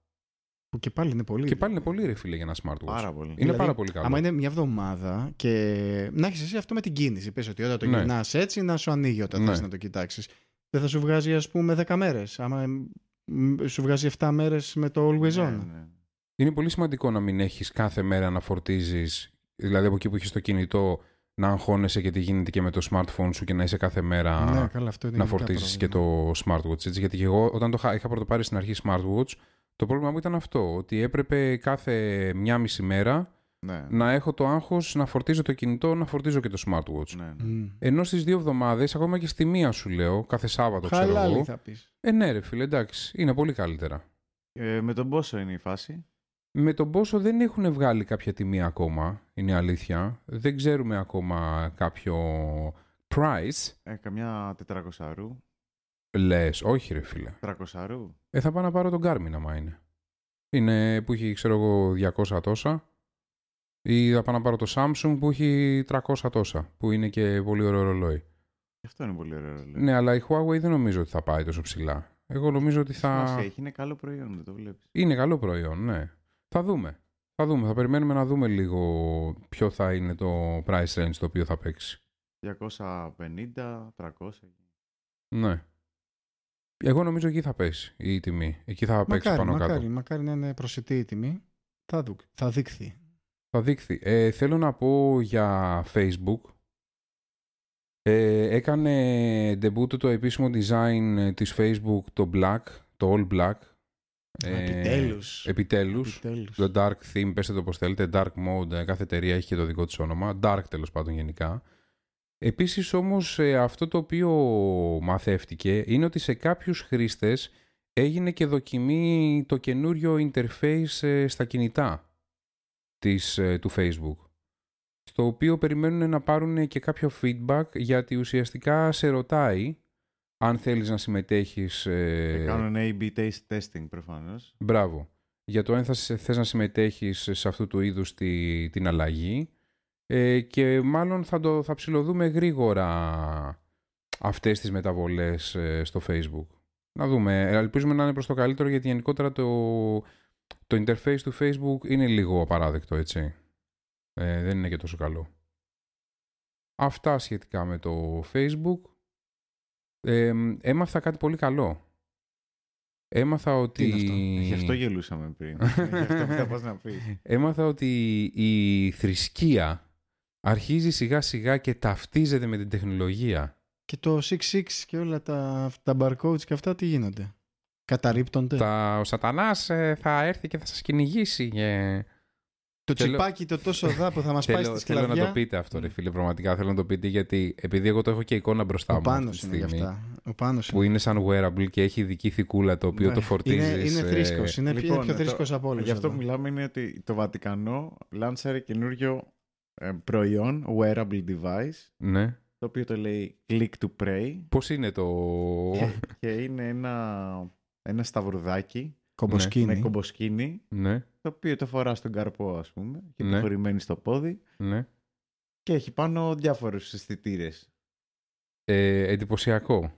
Που και πάλι είναι πολύ. Και πάλι είναι πολύ ρε φίλε για ένα smartwatch. Πάρα πολύ. Είναι δηλαδή, πάρα πολύ καλό. Άμα είναι μια εβδομάδα και να έχεις εσύ αυτό με την κίνηση. Πες ότι όταν το ναι. γυρνάς έτσι να σου ανοίγει όταν ναι. θες να το κοιτάξεις. Δεν θα σου βγάζει ας πούμε δέκα μέρες. Άμα σου βγάζει επτά μέρες με το always on. Ναι, ναι. είναι πολύ σημαντικό να μην έχεις κάθε μέρα να φορτίζεις, δηλαδή από εκεί που έχεις το κινητό να αγχώνεσαι και τι γίνεται και με το smartphone σου και να είσαι κάθε μέρα ναι, καλά, να φορτίζεις και το smartwatch. Έτσι, γιατί και εγώ όταν το είχα πρωτοπάρει στην αρχή smartwatch, το πρόβλημα μου ήταν αυτό, ότι έπρεπε κάθε μία μισή μέρα ναι. να έχω το άγχος να φορτίζω το κινητό, να φορτίζω και το smartwatch. Ναι, ναι. Mm. Ενώ στις δύο εβδομάδες, ακόμα και στη μία σου λέω, κάθε Σάββατο ξέρω εγώ. Χαλάλι θα πεις. Ε, ναι ρε φίλε, εντάξει, είναι πολύ καλύτερα. Ε, με τον πόσο είναι η φάση? Με τον πόσο δεν έχουν βγάλει κάποια τιμή ακόμα, είναι αλήθεια. Δεν ξέρουμε ακόμα κάποιο price. Ε, καμιά τετρακόσια ρου. Λες, όχι ρε φίλε. τετρακόσια ρου. Ε, θα πάω να πάρω τον Garmin άμα είναι. Είναι που έχει, ξέρω εγώ, διακόσια τόσα. Ή θα πάω να πάρω το Samsung που έχει τριακόσια τόσα, που είναι και πολύ ωραίο ρολόι. Αυτό είναι πολύ ωραίο ρολόι. Ναι, αλλά η Huawei δεν νομίζω ότι θα πάει τόσο ψηλά. Εγώ νομίζω ότι θα... Σημασία έχει, είναι καλό προϊόν, δεν το βλέπεις. Είναι καλό προϊόν, ναι. Θα δούμε. Θα δούμε. Θα περιμένουμε να δούμε λίγο ποιο θα είναι το price range το οποίο θα παίξει. διακόσια πενήντα, τριακόσια. Ναι. Εγώ νομίζω εκεί θα πέσει η τιμή. Εκεί θα παίξει μακάρι, πάνω μακάρι, κάτω. Μακάρι να είναι προσιτή η τιμή. Θα, δου... θα δείξει. Θα δείξει. Ε, θέλω να πω για Facebook. Ε, έκανε debut το επίσημο design της Facebook, το Black, το All Black. Επιτέλους. Ε, επιτέλους. Επιτέλους. Το Dark Theme, πέστε το όπως θέλετε, Dark Mode, κάθε εταιρεία έχει και το δικό της όνομα. Dark τέλος πάντων γενικά. Επίσης όμως αυτό το οποίο μαθεύτηκε είναι ότι σε κάποιους χρήστες έγινε και δοκιμή το καινούριο interface στα κινητά της, του Facebook. Στο οποίο περιμένουν να πάρουν και κάποιο feedback, γιατί ουσιαστικά σε ρωτάει αν θέλεις να συμμετέχεις... Θα κάνουν έι μπι testing προφανώς. Μπράβο. Για το αν θα θες να συμμετέχεις σε αυτού του είδους τη, την αλλαγή ε, και μάλλον θα, το, θα ψηλοδούμε γρήγορα αυτές τις μεταβολές ε, στο Facebook. Να δούμε. Ελπίζουμε να είναι προς το καλύτερο, γιατί γενικότερα το, το interface του Facebook είναι λίγο απαράδεκτο, έτσι. Ε, δεν είναι και τόσο καλό. Αυτά σχετικά με το Facebook. Ε, έμαθα κάτι πολύ καλό. Έμαθα ότι... Τι είναι αυτό? Γι' αυτό γελούσαμε πριν. Γι' αυτό θα πας να πεις. Έμαθα ότι η θρησκεία αρχίζει σιγά σιγά και ταυτίζεται με την τεχνολογία. Και το εξήντα έξι και όλα τα, τα barcodes και αυτά τι γίνονται? Καταρρίπτονται. Τα, ο σατανάς θα έρθει και θα σας κυνηγήσει και... Το θέλω... τσιπάκι το τόσο δά που θα μας πάει στη σκλαβιά. Θέλω να το πείτε αυτό ρε φίλε, πραγματικά θέλω να το πείτε, γιατί επειδή εγώ το έχω και εικόνα μπροστά μου. Ο Πάνος είναι γι' αυτά. Ο Πάνος που είναι. είναι σαν wearable και έχει δική θικούλα το οποίο ναι. το φορτίζεις. Είναι, είναι θρήσκος, είναι λοιπόν, πιο θρήσκος από όλους. Γι' αυτό εδώ. Που μιλάμε είναι ότι το Βατικανό λάνσαρε καινούριο ε, προϊόν, wearable device, ναι. το οποίο το λέει click to pray. Πώς είναι το... και, και είναι ένα, ένα σταυρουδάκι. Κομποσκίνη. Ναι. Με κομποσκίνη, ναι. το οποίο το φορά στον καρπό, ας πούμε, και ναι. το φορημένη στο πόδι, ναι. και έχει πάνω διάφορους αισθητήρες. Ε, εντυπωσιακό.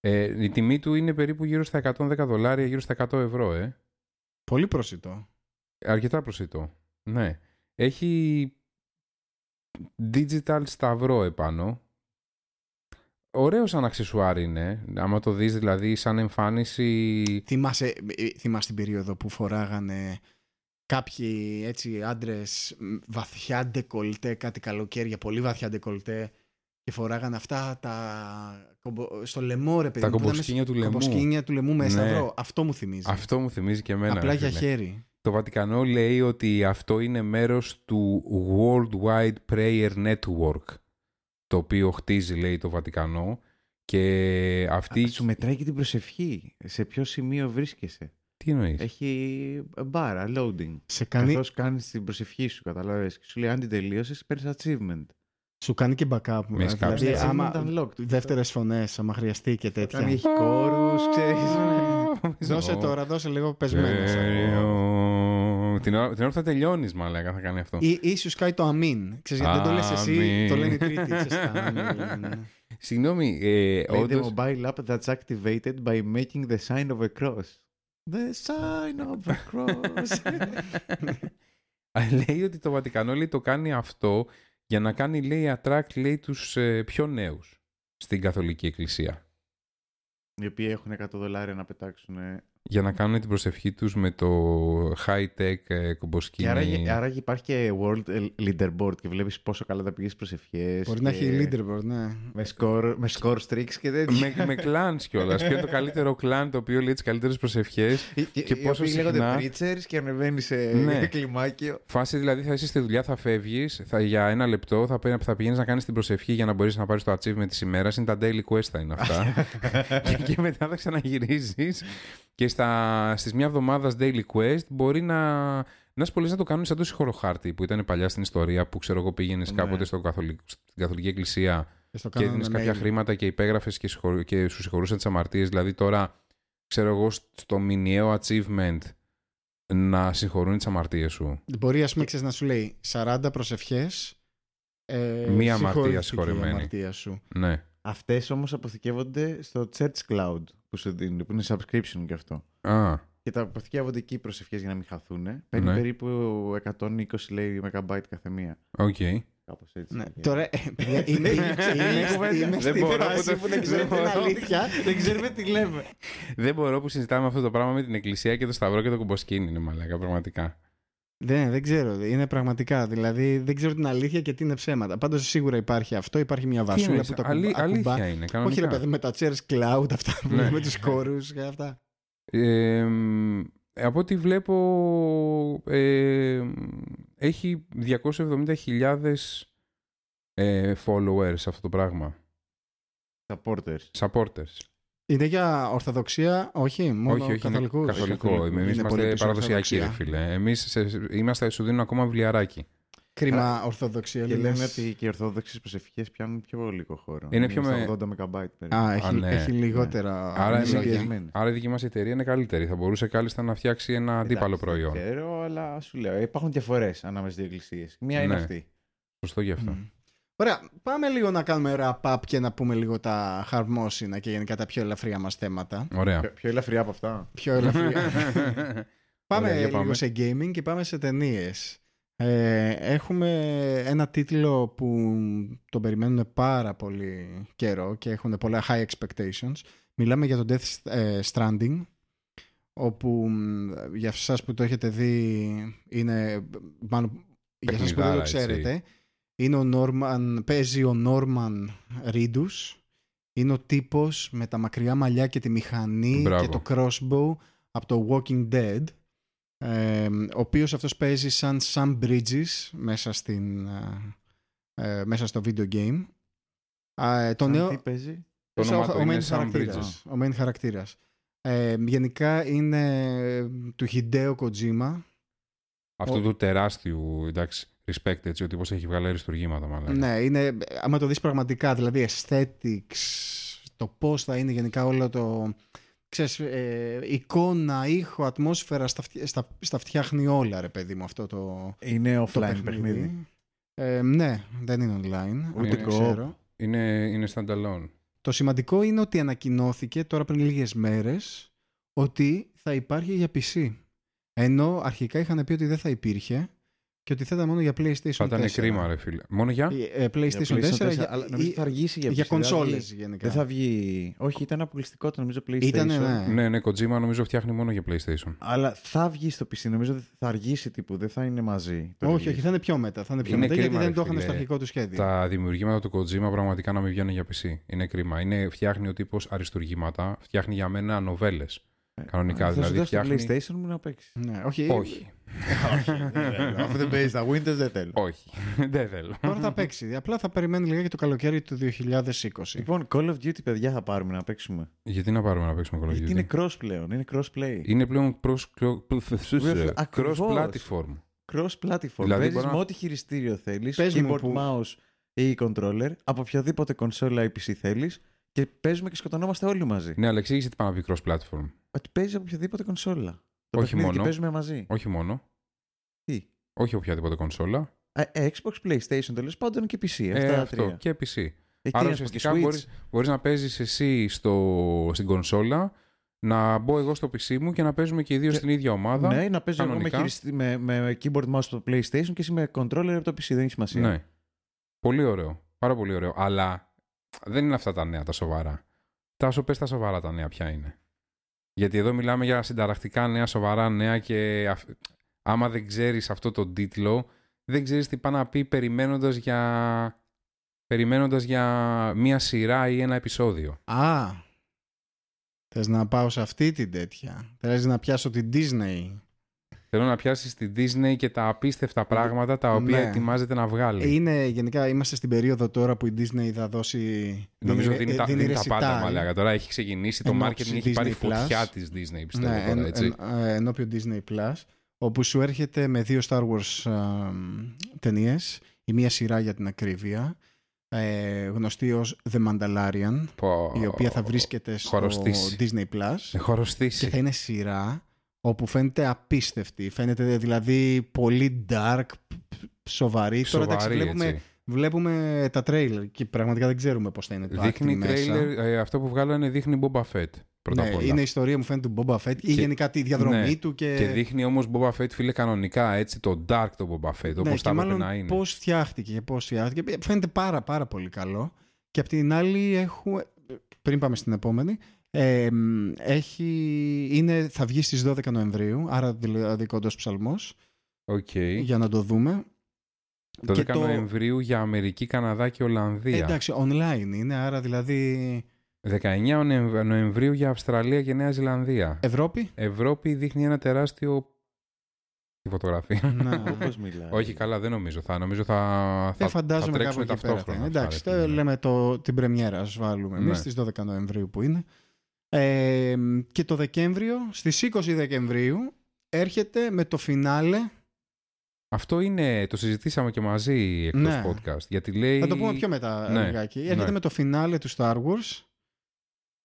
Ε, η τιμή του είναι περίπου γύρω στα εκατόν δέκα δολάρια, γύρω στα εκατό ευρώ, ε. Πολύ προσιτό. Αρκετά προσιτό, ναι. Έχει digital σταυρό επάνω. Ωραίο σαν αξεσουάρι είναι, άμα το δεις δηλαδή σαν εμφάνιση... Θυμάσαι, θυμάσαι την περίοδο που φοράγανε κάποιοι έτσι άντρες βαθιά ντεκολτέ, κάτι καλοκαίρια, πολύ βαθιά ντεκολτέ, και φοράγανε αυτά τα... στο λαιμό ρε παιδί. Τα κομποσκίνια του λαιμού. Κομποσκίνια του λαιμού με σταυρό. Ναι. Αυτό μου θυμίζει. Αυτό μου θυμίζει και εμένα. Απλά για χέρι. Το Βατικανό λέει ότι αυτό είναι μέρος του Worldwide Prayer Network, το οποίο χτίζει, λέει, το Βατικανό, και αυτή... Α, σου μετράει και την προσευχή. Σε ποιο σημείο βρίσκεσαι. Τι εννοείς? Έχει μπάρα, loading. Σε κάνει... Καθώς κάνεις την προσευχή σου, καταλάβες. Και σου λέει, αν την τελείωσες, παίρνεις achievement. Σου κάνει και backup. Με δηλαδή, δηλαδή άμα unlocked, δεύτερες φωνές, άμα χρειαστεί και τέτοια. Κάνει, έχει κόρους, ξέρεις. Δώσε τώρα, δώσε λίγο πεσμένες. Την ώρα, την ώρα θα τελειώνεις, μάλλον θα κάνει αυτό. Ή, ίσως κάνει το αμήν. Ξέρεις, γιατί δεν το λες εσύ, αμήν. Το λένε οι τρίτοι. Συγγνώμη. Ε, όντως... The mobile app that's activated by making the sign of a cross. The sign of a cross. Λέει ότι το Βατικανό, λέει, το κάνει αυτό για να κάνει, λέει, attract, λέει, τους ε, πιο νέους στην Καθολική Εκκλησία. Οι οποίοι έχουν εκατό δολάρια να πετάξουν... για να κάνουν την προσευχή τους με το high-tech κομποσκήνη. Άρα, άρα υπάρχει και world leaderboard και βλέπεις πόσο καλά τα πήγες προσευχές. Μπορεί να έχει leaderboard, ναι. Με score, με score streaks και τέτοια. Με, με clans κιόλας. Ποιο είναι το καλύτερο clan το οποίο λέει τις καλύτερες προσευχές. Και, και πόσο συχνά. Λέγονται preachers και ανεβαίνει σε ναι. κλιμάκιο. Φάση δηλαδή θα είσαι στη δουλειά, θα φεύγεις, θα, για ένα λεπτό θα, θα πηγαίνεις να κάνεις την προσευχή για να μπορείς να πάρεις το achievement της ημέρας. Είναι τα daily quest θα είναι αυτά. και, και μετά θα ξαναγυρίζεις. Και στα, στις μια εβδομάδας daily quest μπορεί να, να σπολείς να το κάνουν σαν το συγχωροχάρτη που ήταν παλιά στην ιστορία που ξέρω εγώ πήγαινες ναι. κάποτε στο καθολικ, στην Καθολική Εκκλησία και έδινες κάποια mail. Χρήματα και υπέγραφες και, συγχω, και σου συγχωρούσαν τις αμαρτίες. Δηλαδή τώρα ξέρω εγώ στο μηνιαίο achievement να συγχωρούν τις αμαρτίες σου. Μπορεί ας πούμε ξέρεις να σου λέει σαράντα προσευχές ε, μία αμαρτία συγχωρημένη. Αμαρτία σου. Ναι. Αυτές όμως αποθηκεύονται στο Church Cloud που, σου δίνει, που είναι subscription και αυτό. Α. Και τα αποθηκεύονται εκεί οι προσευχές για να μην χαθούν. Παίρνει ναι. περίπου εκατόν είκοσι λέει μεγαμπάιτ κάθε μία. Οκ. Okay. Κάπως έτσι. Ναι. Τώρα, παιδιά, είναι, είναι, είναι στη φάση που δεν ξέρουμε την αλήθεια. Δεν ξέρουμε τι λέμε. Δεν μπορώ που συζητάμε αυτό το πράγμα με την εκκλησία και το σταυρό και το κουμποσκίνι είναι μαλάκα πραγματικά. Ναι, δεν ξέρω. Είναι πραγματικά. Δηλαδή δεν ξέρω την αλήθεια και τι είναι ψέματα. Πάντως σίγουρα υπάρχει αυτό. Υπάρχει μια βασούλα που το ακου... αλή... ακουμπά. Αλήθεια είναι. Κανονικά. Όχι ρε παιδί με τα Chairs Cloud, αυτά που ναι. με τους κόρους και αυτά. Ε, από ό,τι βλέπω ε, έχει διακόσιες εβδομήντα χιλιάδες ε, followers αυτό το πράγμα. Supporters. Supporters. Είναι για Ορθοδοξία, όχι, μόνο όχι, όχι, καθολικούς. Είναι καθολικό. Εμείς είμαστε παραδοσιακοί, ρε φίλε. Εμείς σε, είμαστε, σου δίνουν ακόμα βιβλιαράκι. Κρίμα άρα, Ορθοδοξία. Και λένε ότι και οι Ορθόδοξες προσευχές πιάνουν πιο λίγο χώρο. Είναι πιο με... ογδόντα μεγαμπάιτ περίπου. Α, έχει, Α, ναι. έχει λιγότερα. Ναι. Άρα, είναι, άρα η δική μας εταιρεία είναι καλύτερη. Θα μπορούσε κάλλιστα να φτιάξει ένα αντίπαλο προϊόν. Δεν ξέρω, αλλά σου λέω. Υπάρχουν διαφορές ανάμεσα στις εκκλησίες. Μία είναι αυτή. Σωστό γι' αυτό. Ωραία, πάμε λίγο να κάνουμε wrap-up και να πούμε λίγο τα χαρμόσυνα και γενικά τα πιο ελαφριά μας θέματα. Ωραία. Πιο, πιο ελαφριά από αυτά. Πιο ελαφριά. πάμε Ωραία, λίγο πάμε. σε gaming και πάμε σε ταινίες. Ε, έχουμε ένα τίτλο που τον περιμένουν πάρα πολύ καιρό και έχουν πολλά high expectations. Μιλάμε για το Death Stranding, όπου για εσάς που το έχετε δει είναι, μάλλον για εσάς που δεν το ξέρετε, έτσι. Είναι ο Norman, παίζει ο Norman Reedus. Είναι ο τύπος με τα μακριά μαλλιά και τη μηχανή Μπράβο. Και το crossbow από το Walking Dead, ε, ο οποίος αυτός παίζει σαν Sam Bridges μέσα, στην, ε, μέσα στο video game. Ε, το νέο, τι παίζει? Το όνομα του είναι Sam Bridges. Ο main χαρακτήρας. Ε, γενικά είναι του Hideo Kojima. Αυτό ο... του τεράστιου, εντάξει. Respect, έτσι, ότι πώς έχει βγάλει αριστουργήματα μάλλον. Ναι, είναι, άμα το δεις πραγματικά, δηλαδή aesthetics, το πώς θα είναι γενικά όλο το, ξέρεις, ε, εικόνα, ήχο, ατμόσφαιρα, στα, στα, στα φτιάχνει όλα, ρε παιδί μου, αυτό το είναι offline το παιχνίδι. παιχνίδι. Ε, ναι, δεν είναι online, ούτε ξέρω. Είναι, είναι standalone. Το σημαντικό είναι ότι ανακοινώθηκε τώρα πριν λίγες μέρες ότι θα υπάρχει για πι σι. Ενώ αρχικά είχαν πει ότι δεν θα υπήρχε. Και ότι θέτα μόνο για PlayStation θα τέσσερα. Ήταν κρίμα, ρε φίλε. Μόνο για PlayStation, PlayStation τέσσερα. τέσσερα για... Αλλά νομίζω θα αργήσει για, για κονσόλες γενικά. Δεν θα βγει. Όχι, ήταν αποκλειστικό το νομίζω PlayStation. Ήτανε, ναι. ναι, ναι, Kojima νομίζω φτιάχνει μόνο για PlayStation. Αλλά θα βγει στο πι σι. Νομίζω θα αργήσει τύπου. Δεν θα είναι μαζί. Το όχι, όχι, θα είναι πιο μετά. Θα είναι πιο είναι μετά κρίμα, γιατί δεν το είχαν στο αρχικό του σχέδιο. Τα δημιουργήματα του Kojima πραγματικά να μην βγαίνουν για πι σι. Είναι κρίμα. Είναι, φτιάχνει ο τύπος αριστουργήματα. Φτιάχνει για μένα νοβέλες. Κανονικά δηλαδή φτιάχνει. Θα PlayStation μου να παίξει. Ναι, όχι. όχι. Αφού δεν παίζει τα Windows δεν θέλω. Όχι, δεν θέλω. Τώρα θα παίξει. Απλά θα περιμένει λίγα για το καλοκαίρι του δύο χιλιάδες είκοσι. Λοιπόν, Call of Duty, παιδιά, θα πάρουμε να παίξουμε. Γιατί να πάρουμε να παίξουμε Call of Duty? Γιατί είναι cross πλέον. Είναι crossplay. Είναι πλέον cross platform. Cross platform. Δηλαδή με ό,τι χειριστήριο θέλεις, keyboard, mouse ή controller, από οποιαδήποτε κονσόλα ή πι σι θέλεις. Και παίζουμε και σκοτωνόμαστε όλοι μαζί. Ναι, αλλά εξήγησε τι πάνω από cross-platform. Ότι παίζει από οποιαδήποτε κονσόλα. Το όχι μόνο. Και παίζουμε μαζί. Όχι μόνο. Τι? Όχι οποιαδήποτε κονσόλα. Α, Xbox, PlayStation τέλος πάντων και πι σι. Ε, αυτά αυτό. Τρία. Και πι σι. Ε, άρα ουσιαστικά μπορείς να παίζεις εσύ στο, στην κονσόλα, να μπω εγώ στο πι σι μου και να παίζουμε και οι δύο και... στην ίδια ομάδα. Ναι, να παίζω εγώ με, χειριστή, με, με keyboard mouse στο PlayStation και εσύ με controller από το πι σι. Δεν έχει σημασία. Ναι. Πολύ ωραίο. Πάρα πολύ ωραίο. Αλλά. Δεν είναι αυτά τα νέα τα σοβαρά. Τάσο, πες τα σοβαρά τα νέα ποια είναι. Γιατί εδώ μιλάμε για συνταρακτικά νέα, σοβαρά νέα και αφ... άμα δεν ξέρεις αυτό τον τίτλο, δεν ξέρεις τι πάει να πει περιμένοντας για... περιμένοντας για μία σειρά ή ένα επεισόδιο. Α, θες να πάω σε αυτή την τέτοια. Θες να πιάσω την Disney. Θέλω να πιάσεις την Disney και τα απίστευτα πράγματα τα οποία, ναι, ετοιμάζεται να βγάλει. Είναι, γενικά είμαστε στην περίοδο τώρα που η Disney θα δώσει... Νομίζω δίνει, δίνει, τα, δίνει, δίνει τα πάντα, μαλάκα. Τώρα έχει ξεκινήσει, το marketing έχει Disney πάρει φωτιά της Disney, πιστεύω, ναι, τώρα, έτσι. Εν, εν, ενώπιον Disney Plus, όπου σου έρχεται με δύο Star Wars ε, ταινίες, η μία σειρά για την ακρίβεια, ε, γνωστή ως The Mandalorian, oh, η οποία θα βρίσκεται στο χορωστήσει. Disney Plus. Χορωστήσει. Και θα είναι σειρά... όπου φαίνεται απίστευτη, φαίνεται δηλαδή πολύ dark, σοβαρή. Σοβαρή. Τώρα εντάξει, βλέπουμε, βλέπουμε τα τρέιλερ και πραγματικά δεν ξέρουμε πώς θα είναι το acting μέσα. Ε, αυτό που βγάλω είναι δείχνει Boba Fett. Πρώτα, ναι, απ' όλα. Είναι η ιστορία μου φαίνεται του Boba Fett και, ή γενικά τη διαδρομή, ναι, του. Και... και δείχνει όμως Boba Fett, φίλε, κανονικά έτσι, το dark το Boba Fett, ναι, όπως θα έπρεπε να είναι. Πώς φτιάχτηκε και πώς φτιάχτηκε. Φαίνεται πάρα, πάρα πολύ καλό. Και απ' την άλλη έχουμε. Πριν πάμε στην επόμενη. Ε, έχει, είναι, θα βγει στις δώδεκα Νοεμβρίου, άρα δηλαδή κοντός ψαλμός, okay, για να το δούμε. δώδεκα το... Νοεμβρίου για Αμερική, Καναδά και Ολλανδία. Ε, εντάξει, online είναι, άρα δηλαδή... δεκαεννέα Νοεμβρίου για Αυστραλία και Νέα Ζηλανδία. Ευρώπη. Ευρώπη δείχνει ένα τεράστιο... τη φωτογραφία. Να, όπως μιλάει. Όχι, καλά, δεν νομίζω. Θα, νομίζω θα, θα, θα τρέξουμε ταυτόχρονα. Εντάξει, θα λέμε το, την πρεμιέρα, ας βάλουμε εμείς, ναι, στις δώδεκα Νοεμβρίου που είναι. Ε, και το Δεκέμβριο, στις είκοσι Δεκεμβρίου, έρχεται με το φινάλε. Αυτό είναι, το συζητήσαμε και μαζί εκτός, ναι, podcast. Γιατί λέει... Θα το πούμε πιο μετά, ναι, λιγάκι. Έρχεται, ναι, με το φινάλε του Star Wars,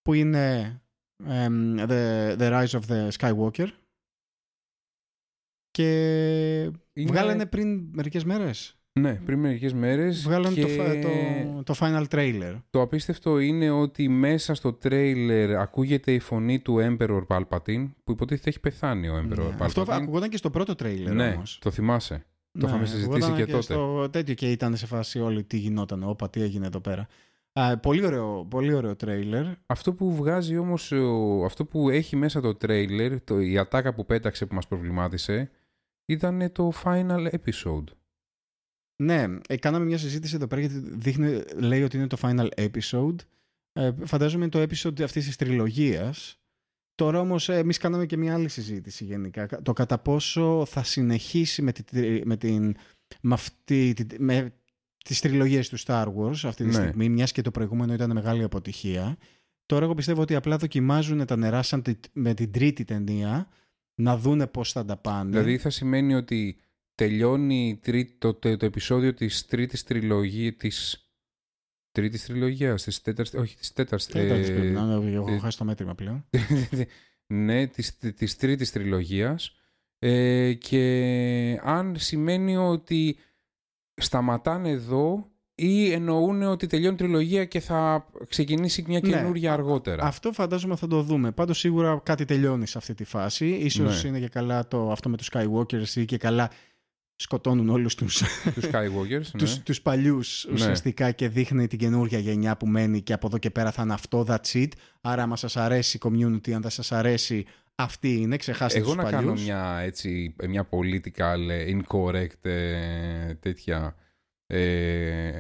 που είναι um, the, the Rise of the Skywalker. Και είναι... βγάλανε πριν μερικές μέρες. Ναι, πριν μερικές μέρες. Βγάλανε και... το, το, το final trailer. Το απίστευτο είναι ότι μέσα στο trailer ακούγεται η φωνή του Emperor Palpatine, που υποτίθεται έχει πεθάνει ο Emperor, ναι, Palpatine. Αυτό ακούγονταν και στο πρώτο trailer, ναι, όμως. Το θυμάσαι. Ναι, το είχαμε συζητήσει και, και τότε. Στο τέτοιο και ήταν σε φάση όλη τι γινόταν. Όπα, τι έγινε εδώ πέρα. Α, πολύ ωραίο, πολύ ωραίο τρέιλερ. Αυτό που βγάζει όμως, αυτό που έχει μέσα το τρέιλερ, το, η ατάκα που πέταξε που μας προβλημάτισε, ήταν το final episode. Ναι, ε, κάναμε μια συζήτηση εδώ πέρα γιατί δείχνει, λέει ότι είναι το final episode. Ε, φαντάζομαι είναι το episode αυτής της τριλογίας. Τώρα όμως εμείς κάναμε και μια άλλη συζήτηση γενικά. Το κατά πόσο θα συνεχίσει με, τη, με, την, με αυτή τη... τις τριλογίες του Star Wars αυτή τη, ναι, στιγμή, μιας και το προηγούμενο ήταν μεγάλη αποτυχία. Τώρα εγώ πιστεύω ότι απλά δοκιμάζουν τα νερά σαν τη, με την τρίτη ταινία, να δούνε πώς θα τα πάνε. Δηλαδή θα σημαίνει ότι τελειώνει τρί, το, το, το επεισόδιο της τρίτης τριλογίας, της τρίτης τριλογίας, της τέταρτης, όχι της τέταρτης. Τέταρτης ε, πρέπει να, εγώ έχω χάσει το μέτρημα πλέον. Ναι, της, της τρίτης τριλογίας, ε, και αν σημαίνει ότι σταματάνε εδώ ή εννοούν ότι τελειώνει τριλογία και θα ξεκινήσει μια καινούρια, ναι, αργότερα. Αυτό φαντάζομαι θα το δούμε. Πάντως σίγουρα κάτι τελειώνει σε αυτή τη φάση. Ίσως, ναι, είναι και καλά το, αυτό με τους Skywalkers ή και καλά σκοτώνουν όλους τους, τους Skywalkers, ναι, τους, τους παλιούς ουσιαστικά, ναι, και δείχνει την καινούρια γενιά που μένει και από εδώ και πέρα θα είναι αυτό, that's it. Άρα άμα σας αρέσει η community, αν θα σας αρέσει, αυτή είναι, ξεχάστε τους παλιούς. Εγώ να κάνω μια, έτσι, μια political incorrect ε, τέτοια ε,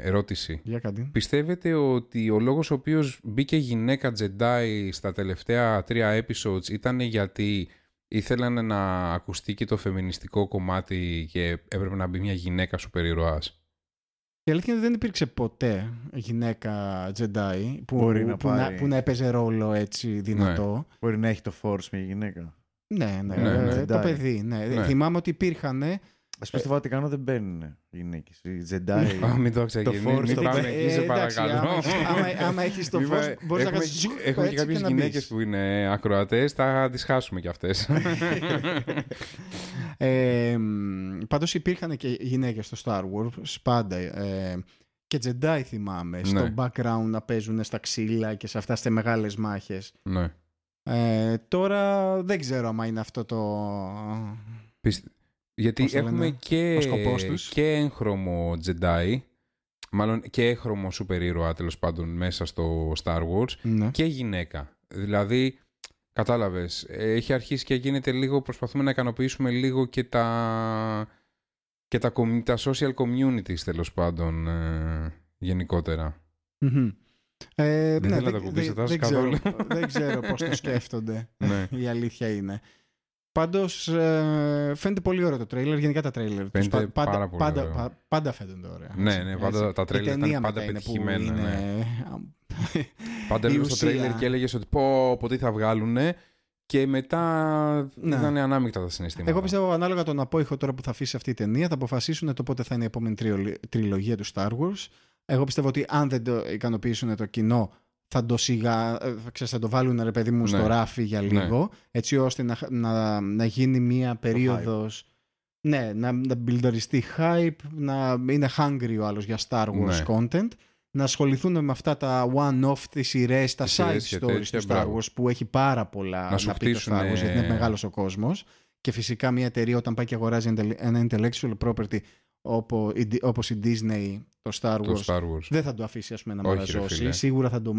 ερώτηση. Για κάτι. Πιστεύετε ότι ο λόγος ο οποίος μπήκε γυναίκα Jedi στα τελευταία τρία episodes ήταν γιατί ήθελαν να ακουστεί και το φεμινιστικό κομμάτι και έπρεπε να μπει μια γυναίκα σούπερ ηρωάς? Η αλήθεια είναι ότι δεν υπήρξε ποτέ γυναίκα Jedi που, που, να, που, να, που να έπαιζε ρόλο έτσι δυνατό. Ναι. Μπορεί να έχει το Force μια γυναίκα. Ναι, ναι, ναι, ναι, ναι, το παιδί. Ναι. Ναι. Θυμάμαι ότι υπήρχαν. Ας πούμε στο Βατικανό δεν μπαίνουν γυναίκες. Οι Jedi. Μην το ξεκινήσουμε. Μην πάμε εκεί, σε παρακαλώ. Άμα έχεις το Force, μπορείς να κάνεις. Έχουμε και κάποιες γυναίκες που είναι ακροατές, θα τις χάσουμε κι αυτές. Ε, πάντως υπήρχαν και γυναίκες στο Star Wars πάντα, ε, και Jedi θυμάμαι, ναι, στο background να παίζουν στα ξύλα και σε αυτά στις μεγάλες μάχες, ναι, ε, τώρα δεν ξέρω αν είναι αυτό το Πιστε... γιατί έχουμε και... και έγχρωμο Jedi, μάλλον και έγχρωμο σούπερ ήρωα τέλος πάντων μέσα στο Star Wars, ναι, και γυναίκα, δηλαδή Κατάλαβες. Έχει αρχίσει και γίνεται λίγο, προσπαθούμε να ικανοποιήσουμε λίγο και τα, και τα, τα social communities, τέλος πάντων, ε, γενικότερα. Mm-hmm. Ε, δεν ναι, θέλω δε, να τα κουμπίσω, δε, δεν, ξέρω, δεν ξέρω πώς το σκέφτονται, η αλήθεια είναι. Πάντως ε, φαίνεται πολύ ωραίο το τρέιλερ, γενικά τα τρέιλερ. Φαίνεται πάντα, πάρα πολύ πάντα, ωραίο. Πάντα, πάντα φαίνονται ωραία. Ναι, ναι, πάντα, τα τρέιλερ ήταν πάντα πετυχημένα. Είναι... Ναι. Πάντα έλεγε στο τρέιλερ και έλεγε ότι πω, ποτέ θα βγάλουνε και μετά ναι. ήταν ανάμεικτα τα συναισθήματα. Εγώ πιστεύω ανάλογα τον απόϊχο τώρα που θα αφήσει αυτή η ταινία θα αποφασίσουν το πότε θα είναι η επόμενη τριλογία του Star Wars. Εγώ πιστεύω ότι αν δεν το ικανοποιήσουν το κοινό θα το, σιγά, ξέρεις, θα το βάλουν ρε παιδί μου ναι. στο ράφι για λίγο ναι. έτσι ώστε να, να, να γίνει μία περίοδος ναι, να, να μπιλνταριστεί hype, να είναι hungry ο άλλος για Star Wars ναι. content, να ασχοληθούν με αυτά τα one-off, τις σειρές, τα side stories του Star Wars που έχει πάρα πολλά να, να πει το Star Wars γιατί είναι μεγάλος ο κόσμος και φυσικά μια εταιρεία όταν πάει και αγοράζει ένα intellectual property όπως η Disney το Star, το Wars, Star Wars δεν θα το αφήσει ας πούμε, να μαραζώσει. Σίγουρα θα το,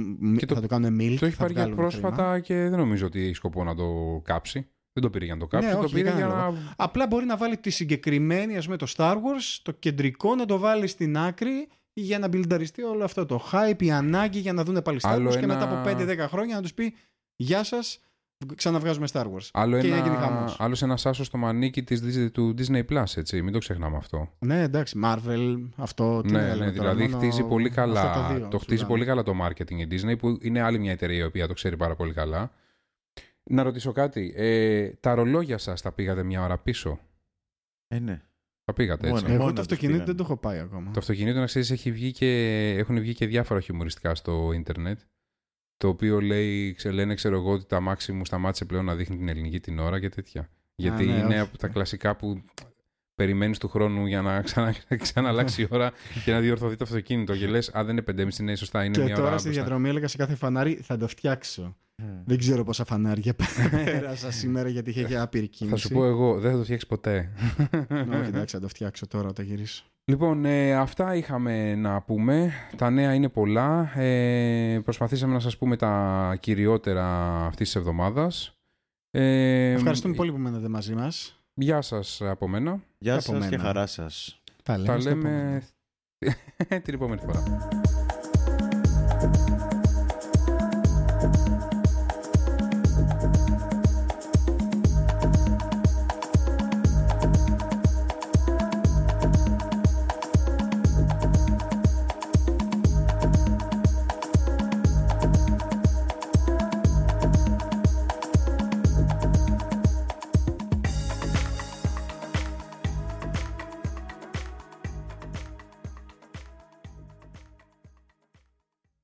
το, το κάνουν milk. Το έχει πάρει για πρόσφατα κρίμα. Και δεν νομίζω ότι έχει σκοπό να το κάψει. Δεν το πήρε για να το κάψει ναι, το όχι, πήρε για να... Απλά μπορεί να βάλει τη συγκεκριμένη ας πούμε, το Star Wars, το κεντρικό να το βάλει στην άκρη για να μπιλνταριστεί όλο αυτό το hype, η ανάγκη για να δουν πάλι Star Wars ένα... και μετά από πέντε δέκα χρόνια να τους πει γεια σας, ξαναβγάζουμε Star Wars. Άλλο και ένα, άλλος ένας άσος στο μανίκι της, του Disney Plus, έτσι, μην το ξεχνάμε αυτό. Ναι, εντάξει, Marvel, αυτό τι ναι, ναι, δηλαδή τώρα, μόνο... χτίζει πολύ καλά, δύο, το χτίζει πολύ καλά το marketing η Disney, που είναι άλλη μια εταιρεία η οποία το ξέρει πάρα πολύ καλά. Να ρωτήσω κάτι, ε, τα ρολόγια σας τα πήγατε μια ώρα πίσω? Ε, ναι. Τα πήγατε έτσι. Εγώ το αυτοκίνητο δεν το έχω πάει ακόμα. Το αυτοκίνητο, να ξέρεις, έχει βγει και, έχουν βγει και διάφορα χιουμοριστικά στο ίντερνετ. Το οποίο λέει, λένε, ξέρω εγώ, ότι τα μάξι μου σταμάτησε πλέον να δείχνει την ελληνική την ώρα και τέτοια. Α, γιατί ναι, είναι όχι. από τα κλασικά που περιμένεις του χρόνου για να ξανα, ξαναλλάξει η ώρα και να διορθωθεί το αυτοκίνητο. Και λες, α, δεν είναι πέντε και μισή, ναι, σωστά, είναι και μια ώρα. Και τώρα στη διαδρομή έλεγα σε κάθε φανάρι, θα το φτιάξω. Mm. Δεν ξέρω πόσα φανάρια πέρασα σήμερα γιατί είχε και άπειρη κίνηση. Θα σου πω εγώ, δεν θα το φτιάξει ποτέ. Όχι, εντάξει, θα το φτιάξω τώρα όταν γυρίσω. Λοιπόν, ε, αυτά είχαμε να πούμε. Τα νέα είναι πολλά. Ε, προσπαθήσαμε να σας πούμε τα κυριότερα αυτής της εβδομάδας. Ε, Ευχαριστούμε ε, πολύ που μένετε μαζί μας. Γεια σας από μένα. Γεια σας και χαρά σας. Τα λέμε, τα λέμε... την επόμενη φορά.